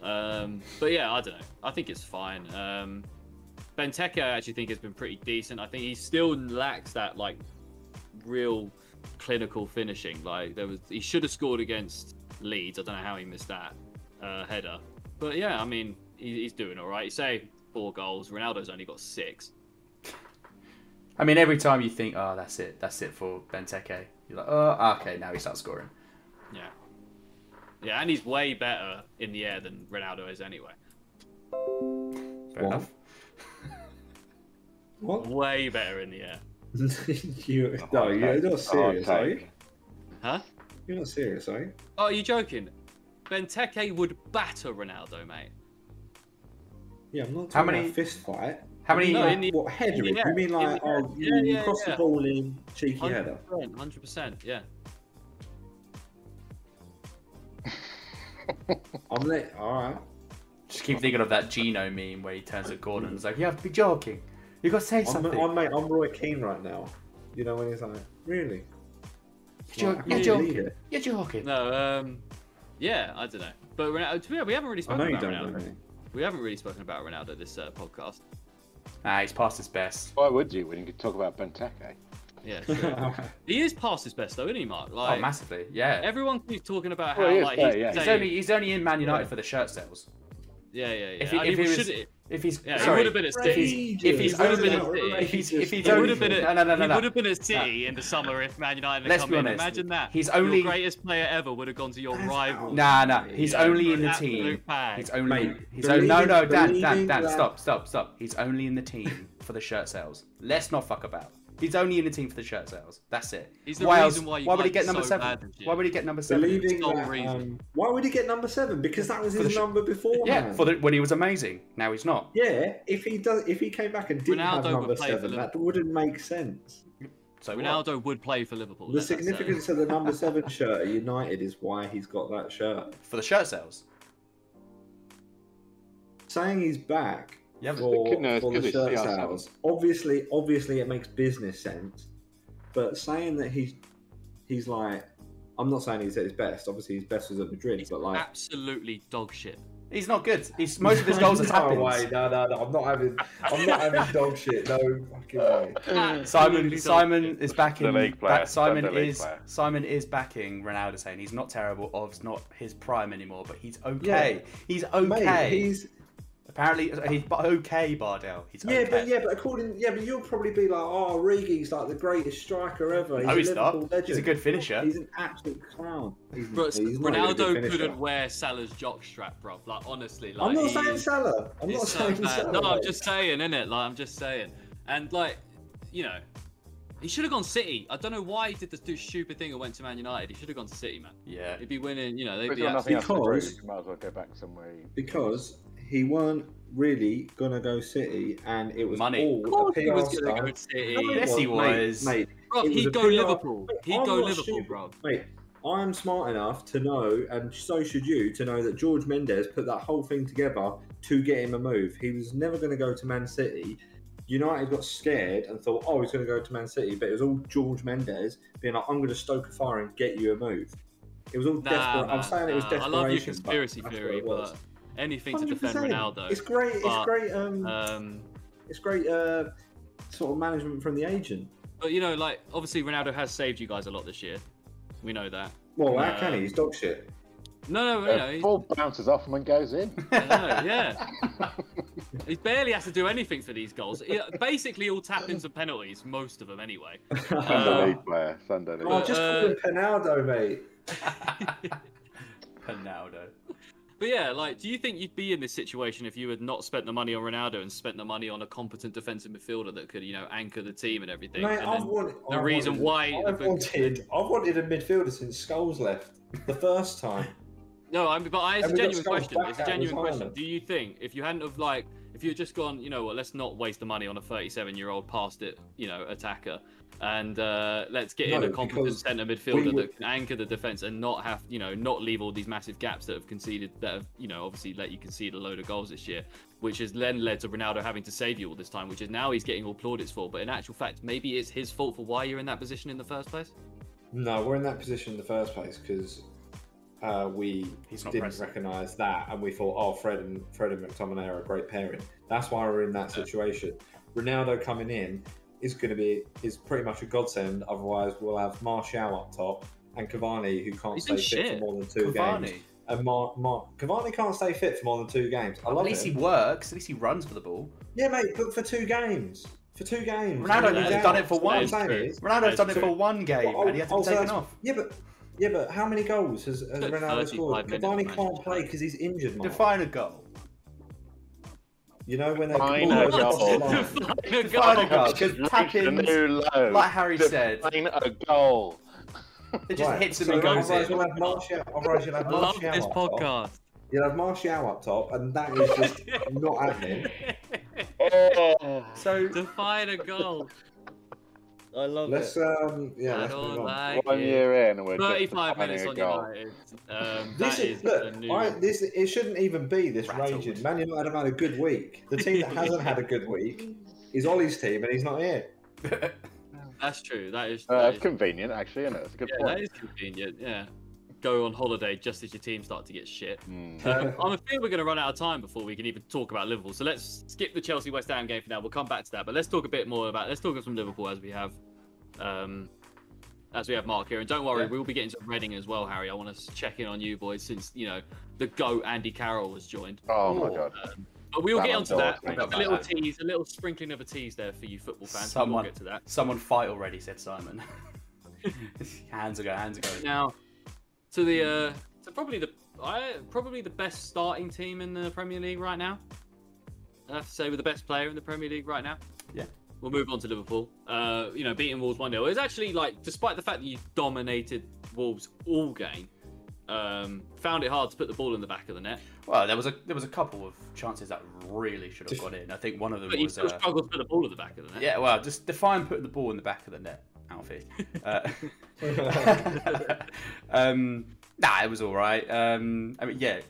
But yeah, I don't know. I think it's fine. Benteke, I actually think has been pretty decent. I think he still lacks that like real clinical finishing. Like he should have scored against Leeds. I don't know how he missed that header. But yeah, I mean, he's doing all right. You say 4 goals. Ronaldo's only got 6. I mean, every time you think, oh, that's it for Benteke, you're like, oh, okay, now he starts scoring. Yeah. Yeah, and he's way better in the air than Ronaldo is anyway. Fair enough. What? Way better in the air. You're not serious, are you? Huh? You're not serious, are you? Oh, are you joking? Benteke would batter Ronaldo, mate. Yeah, I'm not talking about a fist fight. How many? No, what header? Yeah, you mean like you cross the ball in, cheeky 100%, header? 100%, yeah. All right. Just keep thinking of that Gino meme where he turns at Gordon and is like, "You have to be joking. You got to say something." I'm Roy Keane right now. You know when he's like, "Really? You're joking." No, yeah, I don't know. But Ronaldo, we haven't really spoken about Ronaldo. We haven't really spoken about Ronaldo this podcast. He's past his best. Why would you when you could talk about Benteke? Yeah, sure. He is past his best though, isn't he, Mark? Like, massively, yeah. Everyone keeps talking about how he's only in Man United for the shirt sales. Yeah. If he would have been at City. He would have been at City in the summer if Man United had come in. Imagine that. Your greatest player ever would have gone to your rival. Nah. He's only in the team. No, Dan, stop. He's only in the team for the shirt sales. Let's not fuck about. He's only in the team for the shirt sales. That's it. Why would he get number 7? Why would he get number 7? Why would he get number 7? Because that was his number beforehand. Yeah, when he was amazing. Now he's not. Yeah, if he came back and didn't have number 7, that wouldn't make sense. So Ronaldo would play for Liverpool. The significance of the number 7 shirt at United is why he's got that shirt for the shirt sales. Saying he's back. Yeah, for the shirt sales. Obviously, it makes business sense. But saying that he's like, I'm not saying he's at his best. Obviously, his best was at Madrid, but like absolutely dog shit. He's not good. He's most of his goals are tapping. No. I'm not having dog shit. No fucking way. Simon is backing. Simon is backing Ronaldo, saying he's not terrible. It's not his prime anymore, but he's okay. Mate, he's Apparently, he's okay, Bardell. He's okay. But but you'll probably be like, oh, Rigi's like the greatest striker ever. He's not. He's a good finisher. He's an absolute clown. He's Ronaldo couldn't wear Salah's jockstrap, bro. Like honestly, like I'm not saying Salah. No, I'm just saying, innit? Like I'm just saying, and like, you know. He should have gone City. I don't know why he did the stupid thing and went to Man United. He should have gone to City, man. Yeah. He'd be winning, you know, they'd be you might as well go back somewhere. Because he weren't really going to go City and it was money. All of course a PR he was going to go City. No, yes, he was. Mate, bro, he'd go Liverpool. He'd go Liverpool, bro. Mate, I'm smart enough to know, and so should you, to know that George Mendes put that whole thing together to get him a move. He was never going to go to Man City. United got scared and thought, oh, he's going to go to Man City. But it was all George Mendes being like, I'm going to stoke a fire and get you a move. It was all desperate. Man, I'm saying it was desperation. I love your conspiracy theory, but anything 100%. To defend Ronaldo. It's great. It's great sort of management from the agent. But, you know, like, obviously Ronaldo has saved you guys a lot this year. We know that. Well, how can he? He's dog shit. No. Ball bounces off him and goes in. Yeah. He barely has to do anything for these goals. Basically, all tap-ins and penalties, most of them anyway. Sunday league player. Oh, just call him Penaldo, mate. Penaldo. But yeah, like, do you think you'd be in this situation if you had not spent the money on Ronaldo and spent the money on a competent defensive midfielder that could, you know, anchor the team and everything? Mate, and I've wanted a midfielder since Scholes left the first time. No, but it's a genuine question. It's a genuine question. Do you think if you hadn't have if you had just gone, you know what, let's not waste the money on a 37-year-old past it, you know, attacker, and let's get in a competent centre midfielder that can anchor the defence and not have, you know, not leave all these massive gaps that have, you know, obviously let you concede a load of goals this year, which has then led to Ronaldo having to save you all this time, which is now he's getting all plaudits for. But in actual fact, maybe it's his fault for why you're in that position in the first place. No, we're in that position in the first place because. We didn't recognise that, and we thought, oh, Fred and McTominay are a great pairing. That's why we're in that situation. Ronaldo coming in is pretty much a godsend. Otherwise, we'll have Martial up top and Cavani, who can't stay fit for more than two games. And Cavani can't stay fit for more than two games. I love it. At least he works. At least he runs for the ball. Yeah, mate, but for two games. Ronaldo's done it for one. Ronaldo's done it for one game, and he had to be taken off. Yeah, but how many goals has Ronaldo scored? Cavani can't play because he's injured, man. Define a goal. You know when they define a goal. Define a goal. Because tap-ins, like Harry said. Define a goal. It just hits him and goes in. You'll have Martial. I love this podcast. You'll have Martial up top, and that is just not happening. So define a goal. I love it. Let's move on. Like 1 year in, and we're 35 minutes on United. It shouldn't even be this raging. Man United have had a good week. The team that hasn't had a good week is Ollie's team, and he's not here. That's true. That's convenient, actually, isn't it? That's a good point. That is convenient. Yeah. Go on holiday just as your team start to get shit. I'm afraid we're going to run out of time before we can even talk about Liverpool. So let's skip the Chelsea-West Ham game for now. We'll come back to that, but let's talk some Liverpool as we have Mark here. And don't worry, we'll be getting to Reading as well, Harry. I want to check in on you boys since, you know, the GOAT Andy Carroll has joined. Oh my God. But we'll get onto that. A little sprinkling of a tease there for you football fans. We'll get to that. Someone fight already, said Simon. Hands ago. Now... probably the best starting team in the Premier League right now. I have to say, with the best player in the Premier League right now. Yeah. We'll move on to Liverpool. You know, beating Wolves 1-0. It was actually like, despite the fact that you dominated Wolves all game, found it hard to put the ball in the back of the net. Well, there was a couple of chances that really should have gone in. I think one of them was... But you struggled to put the ball in the back of the net. Yeah, well, just define putting the ball in the back of the net. Outfit. It was all right.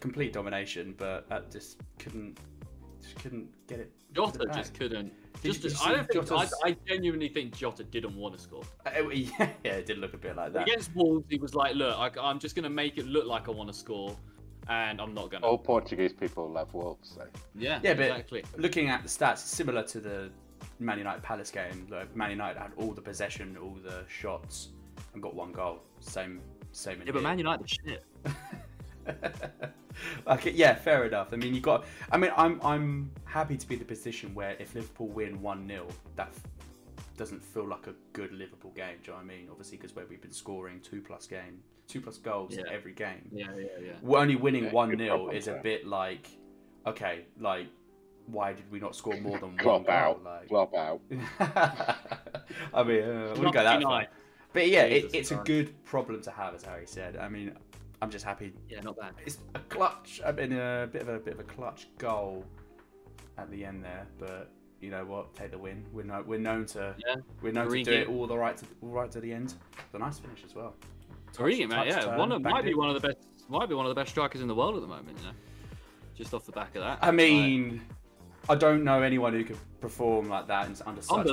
Complete domination, but that just couldn't get it. Jota just couldn't. I genuinely think Jota didn't want to score. It did look a bit like that. Against Wolves, he was like, "Look, I'm just going to make it look like I want to score, and I'm not going to." All Portuguese people love Wolves, so exactly. Looking at the stats, similar to the Man United Palace game, like Man United had all the possession, all the shots, and got one goal. Same. But Man United shit. Okay, yeah, fair enough. I mean, you got. I mean, I'm happy to be in the position where if Liverpool win 1-0, that doesn't feel like a good Liverpool game. Do you know what I mean? Obviously, because where we've been scoring two plus goals in every game. Yeah. We're only winning 1-0 is a bit like, okay, like, why did we not score more than one goal? Like, club out. I mean, I wouldn't go that far. But yeah, it's a good problem to have, as Harry said. I mean, I'm just happy. Yeah, not bad. It's a clutch. I mean, a bit of a clutch goal at the end there. But you know what? Take the win. We're known to do it all right to the end. The nice finish as well. Touch, man. Yeah, might be one of the best strikers in the world at the moment. You know, just off the back of that. I mean. I don't know anyone who could perform like that under such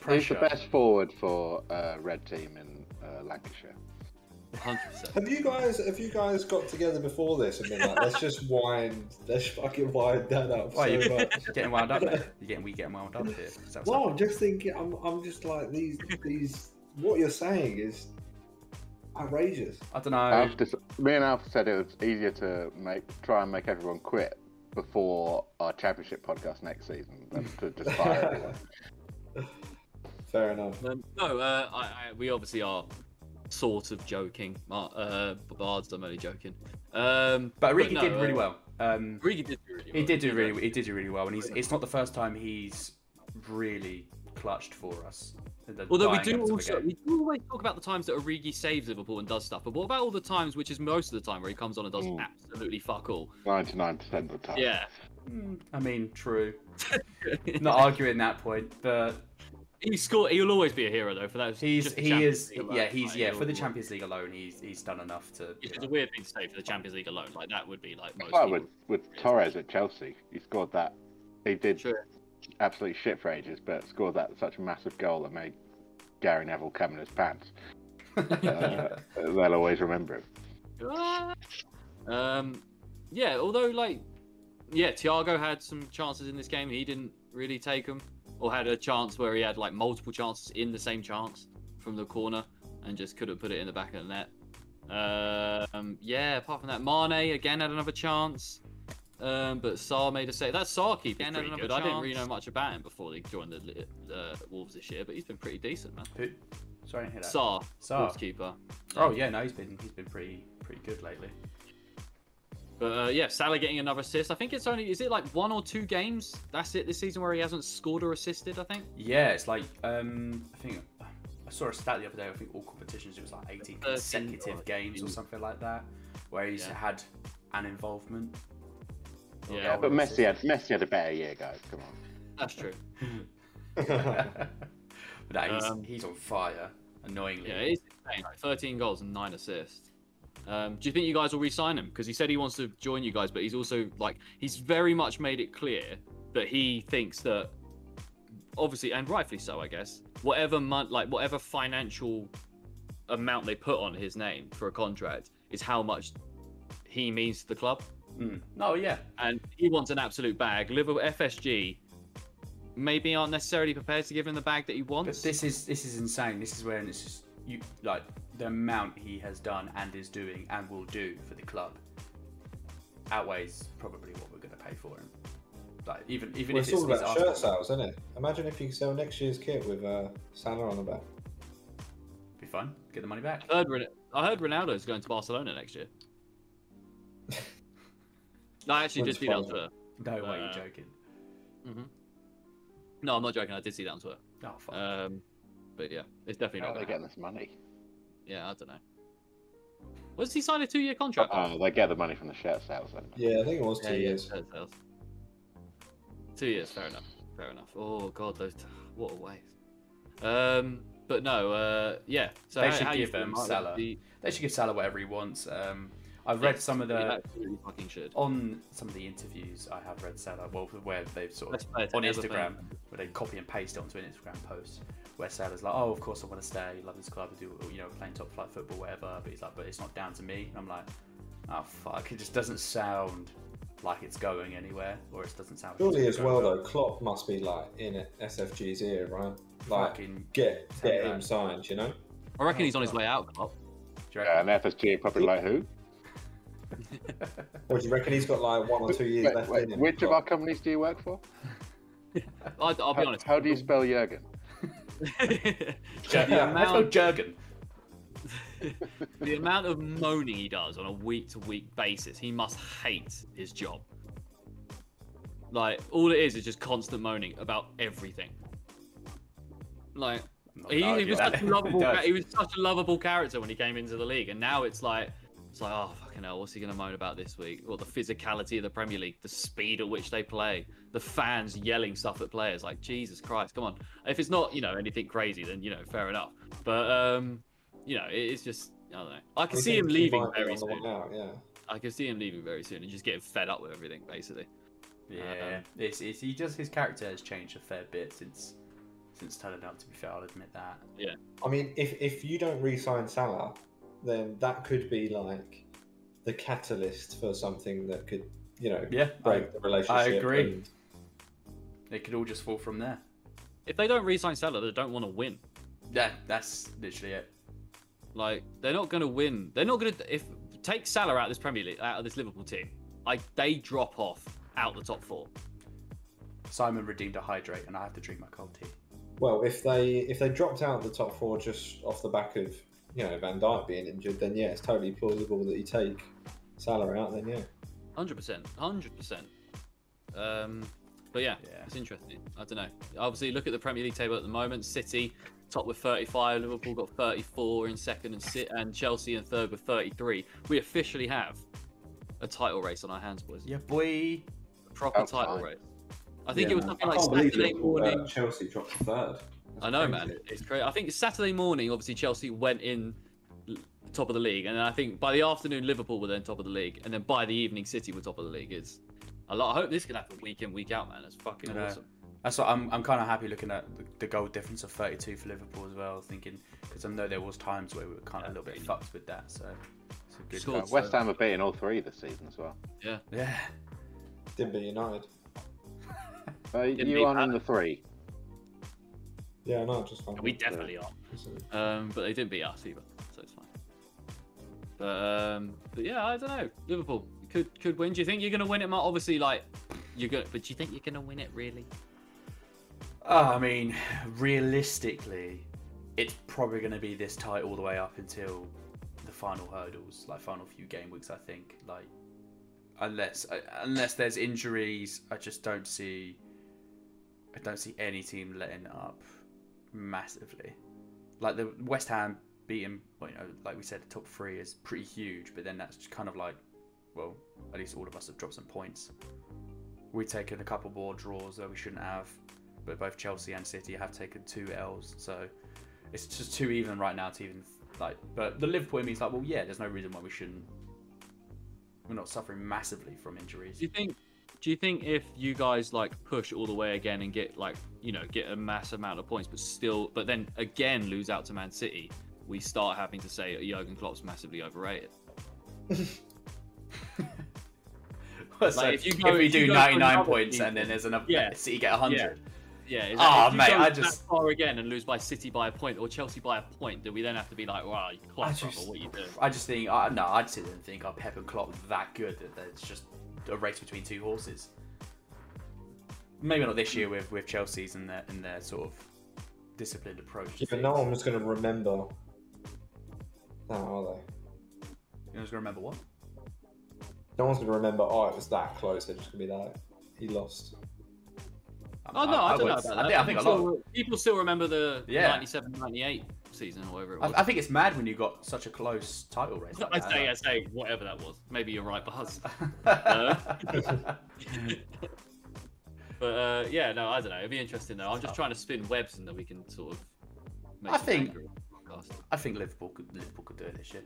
pressure. He's the best forward for Red Team in Lancashire. 100%. Have you guys got together before this and been like, let's fucking wind that up? Why so much. You're getting wound up, mate. We're getting wound up here. Well, I'm just thinking. I'm just like these. What you're saying is outrageous. I don't know. Me and Alf said it was easier to try and make everyone quit before our championship podcast next season than to just fire everyone. Fair enough. We obviously are sort of joking. Bard's done only joking. But Origi did really well. He did do really well, and it's not the first time he's really clutched for us. Although we do always talk about the times that Origi saves Liverpool and does stuff, but what about all the times, which is most of the time, where he comes on and does absolutely fuck all? 99% of the time. Yeah. I mean, true. Not arguing that point, but he'll always be a hero though for that. For the Champions League alone, he's done enough to. It's a weird thing to say for the Champions League alone. Like that would be like. With Torres at Chelsea, he scored that. He did. Sure. Absolutely shit for ages, but scored such a massive goal that made Gary Neville come in his pants. They'll always remember him. Thiago had some chances in this game. He didn't really take them, or had a chance where he had multiple chances in the same chance from the corner and just couldn't put it in the back of the net. Apart from that, Mane again had another chance. But Saar made a save. That's Saar keeping pretty good. I didn't really know much about him before he joined the Wolves this year, but he's been pretty decent, man. Who? Sorry, I didn't hear that. Saar. Wolves keeper. Yeah. Oh yeah, no, he's been pretty good lately. But Salah getting another assist. I think it's only one or two games. That's it this season where he hasn't scored or assisted. I think. Yeah, it's like I think I saw a stat the other day. I think all competitions it was like 18 consecutive games or something like that, where he's had an involvement. Yeah, but Messi had a better year, guys. Come on, that's true. He's on fire, annoyingly. Yeah, it's insane. 13 goals and 9 assists. Do you think you guys will re-sign him? Because he said he wants to join you guys, but he's also he's very much made it clear that he thinks that, obviously and rightfully so, I guess, whatever financial amount they put on his name for a contract is how much he means to the club. No, yeah. And he wants an absolute bag. Liverpool FSG maybe aren't necessarily prepared to give him the bag that he wants. But this is insane. This is where the amount he has done and is doing and will do for the club outweighs probably what we're going to pay for him. It's all about shirt sales, isn't it? Imagine if you sell next year's kit with Salah on the back. Be fun. Get the money back. I heard Ronaldo's going to Barcelona next year. No, I actually did see that on Twitter. No way, you're joking. Mm-hmm. No, I'm not joking. I did see that on Twitter. Oh, fuck. But yeah, it's definitely not. How are they getting this money? Yeah, I don't know. Was he signed a 2-year contract? Oh, they get the money from the shirt sales. Yeah, I think it was 2 years. Yeah, shirt sales. 2 years, fair enough. Oh god, what a waste. But no, yeah. So they should give them Salah. They should give Salah whatever he wants. I've read some of the on some of the interviews I have read Salah where they've sort of on Instagram where they copy and paste it onto an Instagram post where Salah's like, oh, of course I want to stay, love this club, playing top flight football, whatever, but he's like, but it's not down to me. And I'm like, oh fuck, it just doesn't sound like it's going anywhere, or it doesn't sound. Surely as well though, Klopp must be in SFG's ear, right? Like get him signed, you know. I reckon he's on his way out, Klopp. Yeah, and FSG probably like who? What do you reckon? He's got like 1 or 2 years left. Which of our companies do you work for? I'll be honest. How do you spell Jurgen? The amount of moaning he does on a week-to-week basis, he must hate his job. Like, all it is just constant moaning about everything. Like, he was such a lovable character when he came into the league, and now it's like, oh, fucking hell, what's he going to moan about this week? Well, the physicality of the Premier League, the speed at which they play, the fans yelling stuff at players. Like, Jesus Christ, come on. If it's not, anything crazy, then, fair enough. But, it's just, I don't know. I can see him leaving very soon. I can see him leaving very soon and just getting fed up with everything, basically. Yeah, his character has changed a fair bit since Salah, to be fair, I'll admit that. Yeah. I mean, if you don't re-sign Salah, then that could be like the catalyst for something that could, break the relationship. I agree. And it could all just fall from there. If they don't re-sign Salah, they don't want to win. Yeah, that's literally it. Like, they're not going to win. They're not going to. If take Salah out of this Premier League, out of this Liverpool team, they drop off out the top four. Simon redeemed a hydrate, and I have to drink my cold tea. Well, if they dropped out of the top four just off the back of Van Dijk being injured, then yeah, it's totally plausible that you take Salah out. Then yeah, 100%. But yeah, it's interesting. I don't know. Obviously, look at the Premier League table at the moment. City top with 35, Liverpool got 34 in second, and Chelsea in third with 33. We officially have a title race on our hands, boys. Yeah, boy. A proper title race. I think it was something like Saturday morning. Chelsea dropped third. I know, man. It's crazy. I think Saturday morning, obviously, Chelsea went in top of the league. And then I think by the afternoon, Liverpool were then top of the league. And then by the evening, City were top of the league. It's a lot. I hope this can happen week in, week out, man. It's fucking awesome. That's what I'm kind of happy looking at the goal difference of 32 for Liverpool as well, thinking, because I know there was times where we were kind of a little bit fucked with that. So it's a good goal. West Ham are beating all three this season as well. Yeah. Yeah. Didn't beat United. You aren't in the three. Yeah, no, just fine. We definitely are. But they didn't beat us either, so it's fine. But yeah, I don't know. Liverpool could win. Do you think you're going to win it, Mark? Obviously, but do you think you're going to win it, really? I mean, realistically, it's probably going to be this tight all the way up until the final hurdles, final few game weeks, I think. Unless there's injuries, I don't see any team letting up massively. The West Ham beating, we said, the top three is pretty huge, but then that's just kind of at least all of us have dropped some points. We've taken a couple more draws that we shouldn't have, but both Chelsea and City have taken 2 L's, so it's just too even right now to even but the Liverpool means there's no reason why we're not suffering massively from injuries. Do you think if you guys push all the way again and get get a mass amount of points, but then again lose out to Man City, we start having to say Jurgen Klopp's massively overrated? If we do 99 points and then there's enough, City get 100. Yeah. Exactly. That far again and lose by City by a point or Chelsea by a point, do we then have to be wow, you Klopp up or what you do? I just think I'd sit and think Pep and Klopp that good that it's just a race between two horses. Maybe not this year with Chelsea's and their sort of disciplined approach. Yeah, but no one was going to remember. No, are they? No one's going to remember what? No one's going to remember. Oh, it was that close. They're just going to be like, he lost. People still remember the 97-98 season or whatever it was. I think it's mad when you got such a close title race. I say whatever that was. Maybe you're right, Buzz. I don't know. It'd be interesting though. I'm just trying to spin webs and then we can sort of make I think Liverpool could do it this year.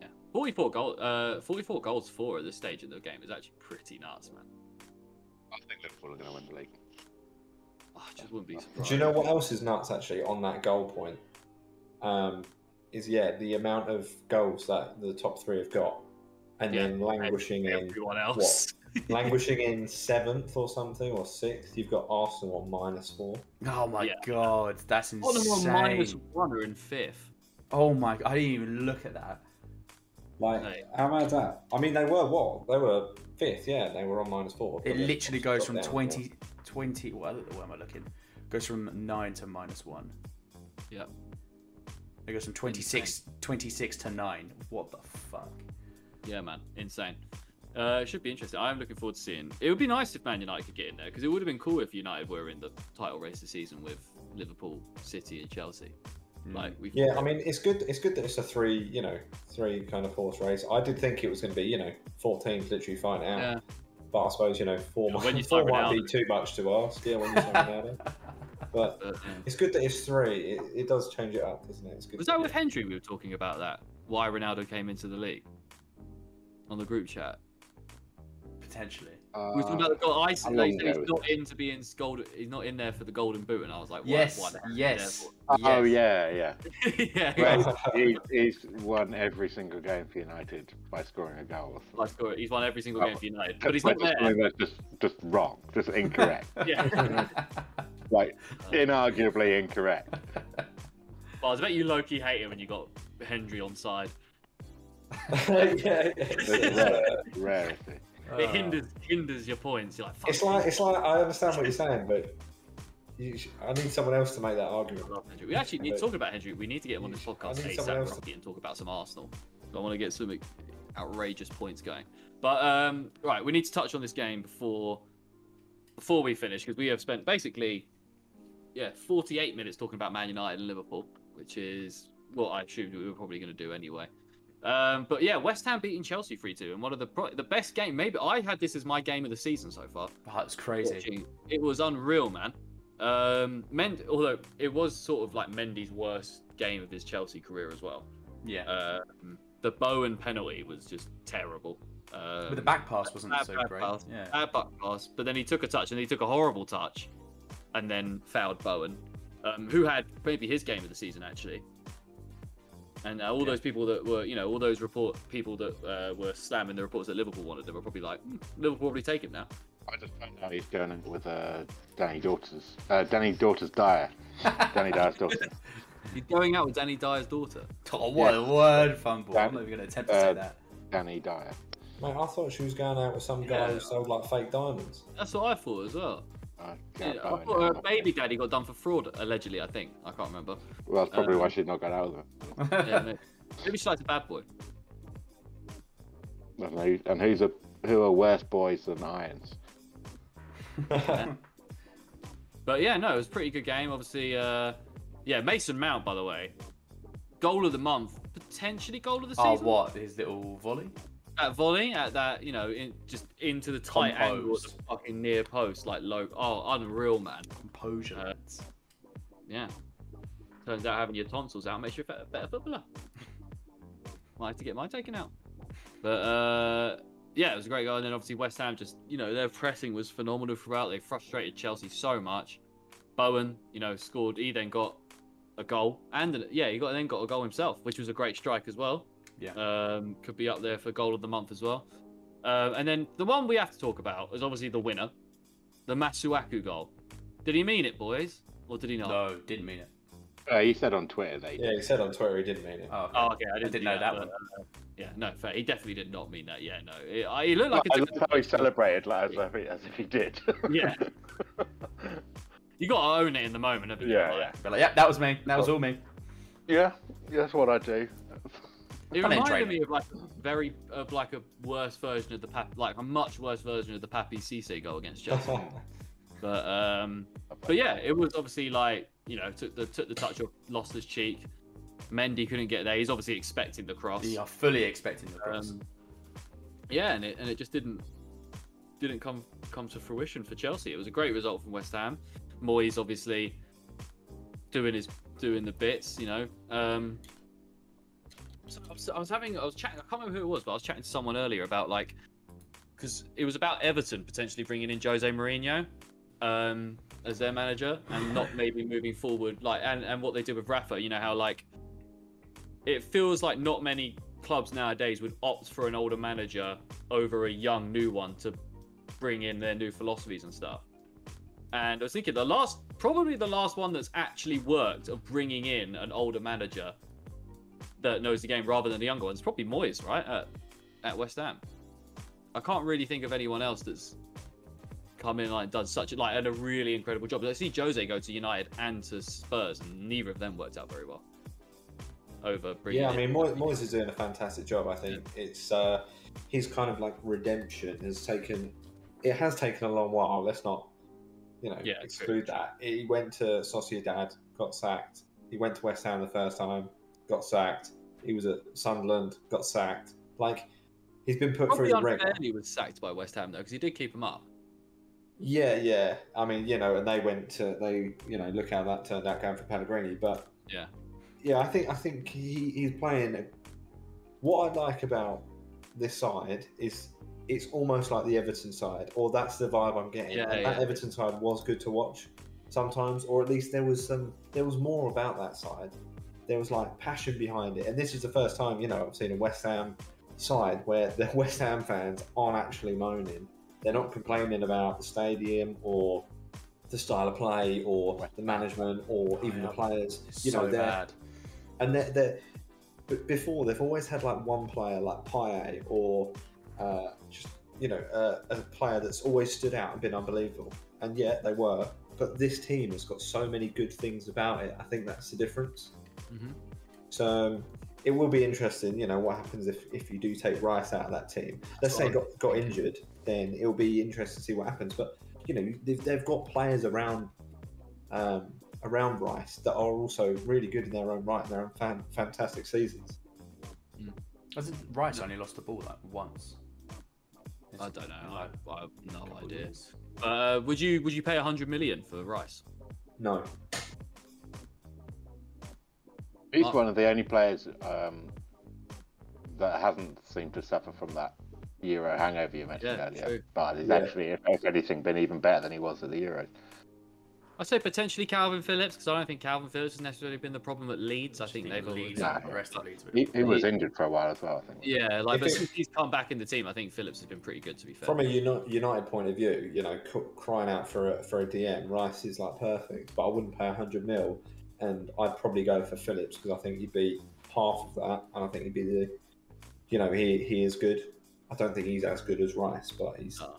Yeah. 44 goals for at this stage of the game is actually pretty nuts, man. I think Liverpool are going to win the league. I just wouldn't be surprised. Do you know what else is nuts, actually, on that goal point? The amount of goals that the top three have got and then languishing in... Everyone else. What? Languishing in 7th or something, or 6th. You've got Arsenal on -4. Oh, my God. That's insane. Arsenal on -1 are in 5th. Oh, my... I didn't even look at that. Like, how mad is that? I mean, they were what? They were fifth, yeah. They were on -4. It literally goes from 20. Well, where am I looking? It goes from 9 to -1. Yeah. It goes from 26 to 9. What the fuck? Yeah, man, insane. It should be interesting. I'm looking forward to seeing. It would be nice if Man United could get in there, because it would have been cool if United were in the title race this season with Liverpool, City, and Chelsea. Like, yeah, I mean, it's good. It's good that it's a three kind of horse race. I did think it was going to be, you know, 4 teams literally fighting out. Yeah. But I suppose, you know, 4 might be too much to ask. Yeah, when you talk about but it's good that it's 3. It does change it up, doesn't it? It's good. Was that with Hendry? We were talking about that. Why Ronaldo came into the league on the group chat? Potentially. We were talking about the goal. I said he's not in to be in gold. He's not in there for the golden boot, and I was like, yes. Oh yeah. Yeah. He's won every single game for United by scoring a goal. He's won every single game for United, but he's not there. That's just wrong, just incorrect. Yeah. Like inarguably incorrect. Well, I bet you low-key hate it when you got Hendry on side. Yeah. Rarity. It hinders your points. You're like, fuck. It's like I understand what you're saying, but I need someone else to make that argument. We actually need to talk about Hendry. We need to get him on this podcast ASAP, Rocky, and talk about some Arsenal. So I want to get some outrageous points going. But right, we need to touch on this game before we finish, because we have spent basically 48 minutes talking about Man United and Liverpool, which is what I assumed we were probably going to do anyway. But yeah, West Ham beating Chelsea 3-2, and one of the best game. Maybe I had this as my game of the season so far. That's crazy. It was unreal, man. Although it was sort of like Mendy's worst game of his Chelsea career as well. Yeah. The Bowen penalty was just terrible. But the back pass wasn't so great. Bad back pass. But then he took a touch, and he took a horrible touch, and then fouled Bowen, who had maybe his game of the season actually. And all those people that were, you know, all those people that were slamming the reports that Liverpool wanted them were probably like, Liverpool probably take him now. I just found out he's going in with Danny Daughter's Dyer. Danny Dyer's daughter. He's going out with Danny Dyer's daughter. Oh, what a word, fumble. I'm not even going to attempt to say that. Danny Dyer. Mate, I thought she was going out with some guy who sold like fake diamonds. That's what I thought as well. I thought her baby daddy got done for fraud, allegedly, I think. I can't remember. Well, that's probably why she'd not got out of it. Yeah, maybe she likes a bad boy. I don't know. And who are worse boys than irons? Yeah. But yeah, no, it was a pretty good game. Obviously, Mason Mount, by the way. Goal of the month. Potentially goal of the season. Oh, what? His little volley? That volley at that, you know, just into the tight angle of the fucking near post, like low. Oh, unreal, man. Composure. Yeah. Turns out having your tonsils out makes you a better footballer. Might have to get mine taken out. But it was a great goal. And then obviously West Ham just, you know, their pressing was phenomenal throughout. They frustrated Chelsea so much. Bowen, you know, scored. He then got a goal, and he then got a goal himself, which was a great strike as well. Yeah, could be up there for goal of the month as well. And then the one we have to talk about is obviously the winner, the Masuaku goal. Did he mean it, boys, or did he not? No, didn't mean it. He said on Twitter that. He said on Twitter he didn't mean it. Okay, I didn't know that one. Yeah, no, fair. He definitely did not mean that. Yeah, no, he looked like. I love how he celebrated, like as if he did. Yeah. You got to own it in the moment, haven't you? Yeah. Like, that was me. That was all me. Yeah, that's what I do. It reminded me of a worse version of the a much worse version of the Papi Cisse goal against Chelsea. But yeah, it was obviously like, you know, took the touch off Loftus-Cheek. Mendy couldn't get there. He's obviously expecting the cross. Yeah, fully expecting the cross. And it just didn't come to fruition for Chelsea. It was a great result from West Ham. Moyes obviously doing the bits, you know. So I can't remember who it was, but I was chatting to someone earlier about, like, because it was about Everton potentially bringing in Jose Mourinho as their manager and not maybe moving forward, like, and what they did with Rafa, you know, how, like, it feels like not many clubs nowadays would opt for an older manager over a young new one to bring in their new philosophies and stuff. And I was thinking probably the last one that's actually worked of bringing in an older manager that knows the game rather than the younger ones, probably Moyes, right, at West Ham. I can't really think of anyone else that's come in and does such like a really incredible job. I see Jose go to United and to Spurs, and neither of them worked out very well. Yeah, I mean, Moyes is doing a fantastic job. I think it's his kind of like redemption has taken. It has taken a long while. Let's not, you know, exclude that. He went to Sociedad, got sacked. He went to West Ham the first time, got sacked. He was at Sunderland, got sacked. Like, he's been put through the ringer. He was sacked by West Ham though, because he did keep him up. Yeah, yeah. I mean, you know, and they went to you know, look how that turned out going for Pellegrini. But yeah, I think he's playing. What I like about this side is it's almost like the Everton side, or that's the vibe I'm getting. Yeah, and that Everton side was good to watch sometimes, or at least there was more about that side. There was like passion behind it, and this is the first time, you know, I've seen a West Ham side where the West Ham fans aren't actually moaning. They're not complaining about the stadium or the style of play or the management or even the players. It's you know, so bad. And but before, they've always had like one player like Payet or just, you know, a player that's always stood out and been unbelievable. And yet they were. But this team has got so many good things about it. I think that's the difference. Mm-hmm. So it will be interesting, you know, what happens if you do take Rice out of that team. Let's say got injured, then it'll be interesting to see what happens. But, you know, they've got players around around Rice that are also really good in their own right, and their own fantastic seasons. Mm. Rice only lost the ball like once. I don't know. I have no idea. Would you pay 100 million for Rice? No. He's one of the only players that hasn't seemed to suffer from that Euro hangover you mentioned earlier. True. But he's actually, if anything, been even better than he was at the Euros. I'd say potentially Calvin Phillips, because I don't think Calvin Phillips has necessarily been the problem at Leeds. He was injured for a while as well, I think. Yeah, but since he's come back in the team, I think Phillips has been pretty good, to be fair. From a United point of view, you know, crying out for a DM, Rice is like perfect, but I wouldn't pay 100 mil. And I'd probably go for Phillips because I think he'd be half of that, and I think he'd be he is good. I don't think he's as good as Rice, but he's a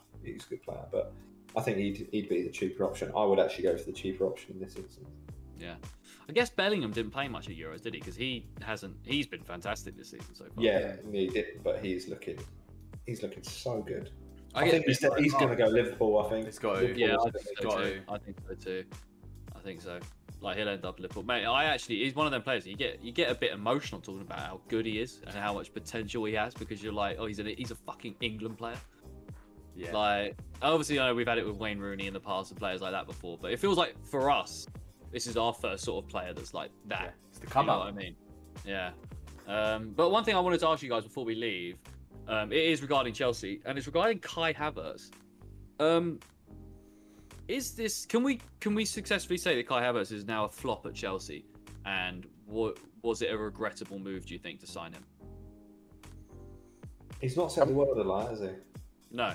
good player. But I think he'd be the cheaper option. I would actually go for the cheaper option in this instance. Yeah, I guess Bellingham didn't play much at Euros, did he? Because he's been fantastic this season so far. Yeah, he did, but he's looking so good. I think he's going to go Liverpool. I think it's got to. Yeah, I think so too. I think so. Like, he'll end up Liverpool. Mate, he's one of them players. You get a bit emotional talking about how good he is and how much potential he has, because you're like, oh, he's a fucking England player. Yeah. Like, obviously, I know we've had it with Wayne Rooney in the past and players like that before, but it feels like for us, this is our first sort of player that's like that. Yeah, it's the come up. You know what I mean? Yeah. But one thing I wanted to ask you guys before we leave, it is regarding Chelsea, and it's regarding Kai Havertz. Is this? Can we successfully say that Kai Havertz is now a flop at Chelsea? And was it a regrettable move, do you think, to sign him? He's not set the world alight, has he? No.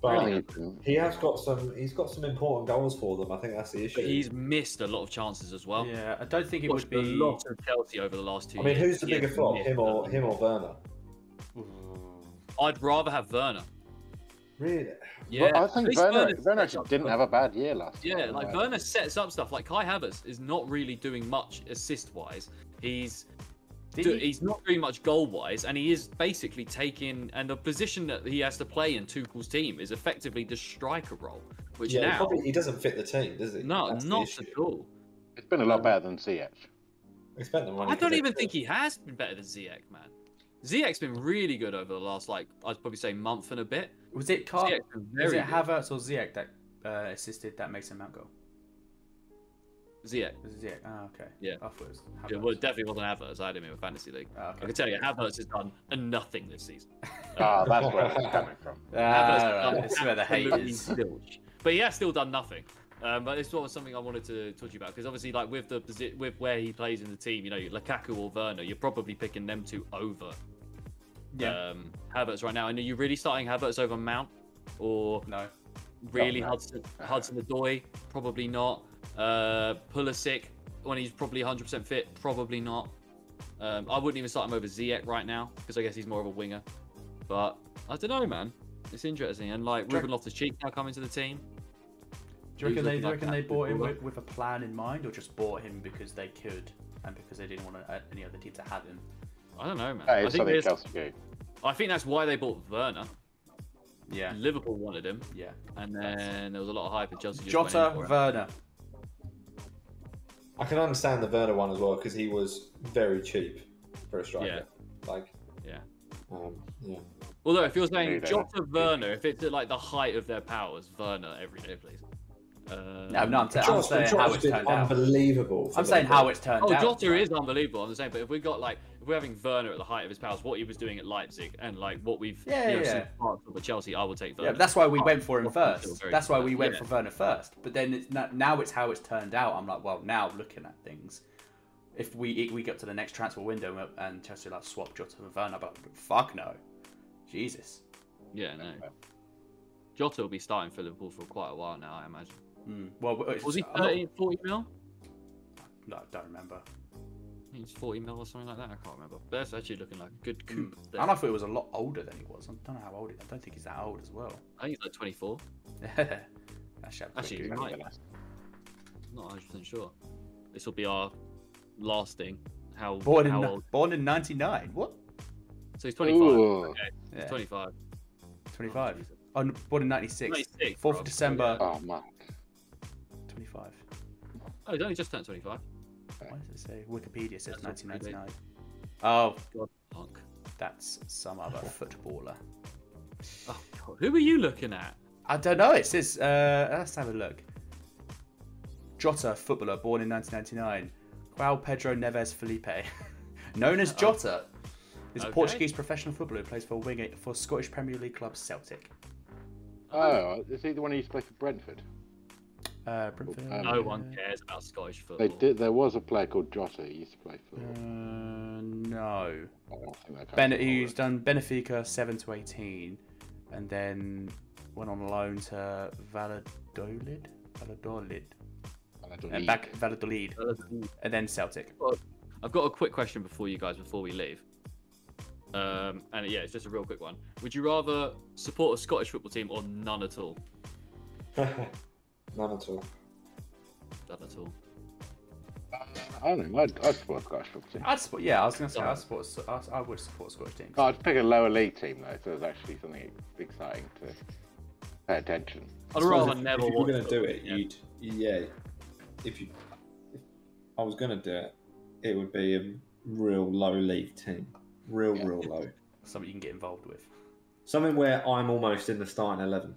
But really? He has got some. He's got some important goals for them. I think that's the issue. But he's missed a lot of chances as well. Yeah, I don't think it would be a lot of Chelsea over the last 2 years. I mean, who's the bigger flop, him or Werner? I'd rather have Werner. Really? Yeah. Well, I think Werner actually didn't have a bad year last year. Yeah, like Werner sets up stuff. Like Kai Havertz is not really doing much assist-wise. He's not doing much goal-wise, and he is basically taking... And the position that he has to play in Tuchel's team is effectively the striker role, which now... He doesn't fit the team, does he? No, not at all. It's been a lot better than Ziyech. I don't even think he has been better than Ziyech, man. Ziyech's been really good over the last, like, I'd probably say month and a bit. Was it Havertz or Ziyech that assisted that Mason Mount goal? Ziyech. Oh, okay. Yeah. Afterwards. Well, it definitely wasn't Havertz. I had him in a fantasy league. Oh, okay. I can tell you, Havertz has done nothing this season. That's where it's coming from. That's where the hate is. But he has still done nothing. But this was something I wanted to talk to you about, because obviously, like with where he plays in the team, you know, Lukaku or Werner, you're probably picking them two over Havertz right now. And are you really starting Havertz over Mount or no? Really, Hudson Odoi, probably not. Pulisic, when he's probably 100% fit, probably not. I wouldn't even start him over Ziyech right now because I guess he's more of a winger. But I don't know, man. It's interesting. And like Ruben Loftus-Cheek now coming to the team. Do you reckon they bought him with a plan in mind, or just bought him because they could and because they didn't want any other team to have him? I don't know, man. That is something else to do. I think that's why they bought Werner. Yeah. Liverpool wanted him. Yeah. And then there was a lot of hype. Jota, Werner. I can understand the Werner one as well because he was very cheap for a striker. Yeah. Like. Yeah. Yeah. Although if you're saying Jota, Werner, if it's at like the height of their powers, Werner every day, please. No, I'm saying how it's turned out. Unbelievable. I'm saying how it's turned out. Oh, Jota is unbelievable. I'm saying, but if we got like, if we're having Werner at the height of his powers, what he was doing at Leipzig and like what we've seen parts of Chelsea, I would take Werner. Yeah, that's why we went for him first. That's why we went for Werner first. But then it's not, now it's how it's turned out. I'm like, well, now looking at things, if we get to the next transfer window and Chelsea like swap Jota and Werner, but fuck no, Jesus. Yeah, no. Jota will be starting for Liverpool for quite a while now, I imagine. Well, was he 30, 40 mil? No, I don't remember. I think it's 40 mil or something like that. I can't remember. But that's actually looking like a good coup. And I thought he was a lot older than he was. I don't know how old he is. I don't think he's that old as well. I think he's like 24. Actually, he might be. I'm not 100% sure. This will be our last thing. Born in 99. What? So he's 25. Okay. Yeah. He's 25. 25. Oh, born in 96. 96 4th of December. Yeah. Oh, man. 25. Oh, he's only just turned 25. Why does it say? Wikipedia says 1999. Oh, God. Fuck. That's some other footballer. Oh, God. Who are you looking at? I don't know. It says, let's have a look. Jota, footballer, born in 1999. João Pedro Neves Felipe. Known as Jota. Is a Portuguese professional footballer who plays for winger for Scottish Premier League club Celtic. Oh, is he the one who used to play for Brentford? Brentford. No one cares about Scottish football. They did. There was a player called Jota who used to play for. No. He's done Benfica 7 to 18, and then went on loan to Valladolid. And back Valladolid, and then Celtic. I've got a quick question before we leave. And yeah, it's just a real quick one. Would you rather support a Scottish football team or none at all? None at all. None at all. I don't know. I'd support a Scottish football team. I was going to say I would support a Scottish team. Oh, I'd pick a lower league team though, so there's actually something exciting to pay attention. I'd rather never. If you were going to do it, if I was going to do it, it would be a real low league team. Real low. Something you can get involved with. Something where I'm almost in the starting 11.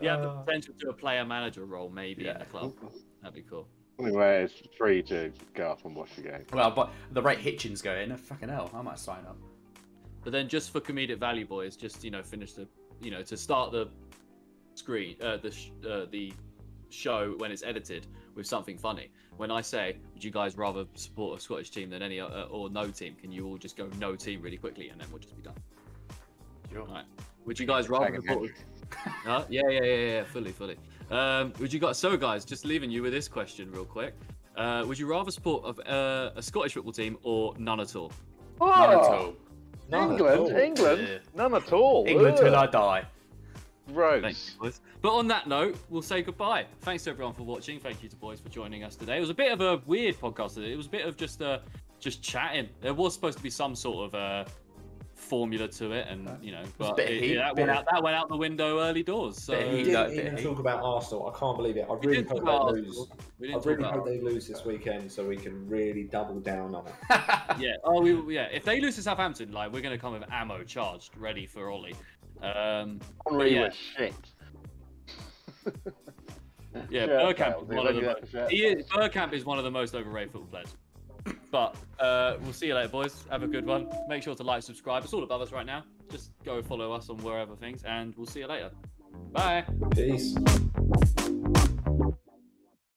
Yeah, the potential to a player manager role maybe in the club. That'd be cool. Something where it's free to go up and watch the game. Well, but the right Hitchens go in, fucking hell, I might sign up. But then just for comedic value, boys, just finish the to start the screen the show when it's edited with something funny. When I say, would you guys rather support a Scottish team than any or no team? Can you all just go no team really quickly and then we'll just be done? Sure. All right. Would you guys rather support? Huh? Yeah. Fully. So guys, just leaving you with this question real quick. Would you rather support a Scottish football team or none at all? Oh, none at all. England. Yeah. None at all. England till I die. Rose. But on that note, we'll say goodbye. Thanks to everyone for watching. Thank you to boys for joining us today. It was a bit of a weird podcast today. It was a bit of just chatting. There was supposed to be some sort of formula to it, and but that went out the window early doors. So we didn't even talk about Arsenal. I can't believe it. I really hope they lose. I really hope they lose this weekend, so we can really double down on it. Yeah. Oh, yeah. If they lose to Southampton, like we're going to come with ammo charged, ready for Ollie. Henry was shit. Yeah, Bergkamp is one of the most overrated football players. But we'll see you later, boys. Have a good one. Make sure to like, subscribe. It's all above us right now. Just go follow us on wherever things, and we'll see you later. Bye. Peace.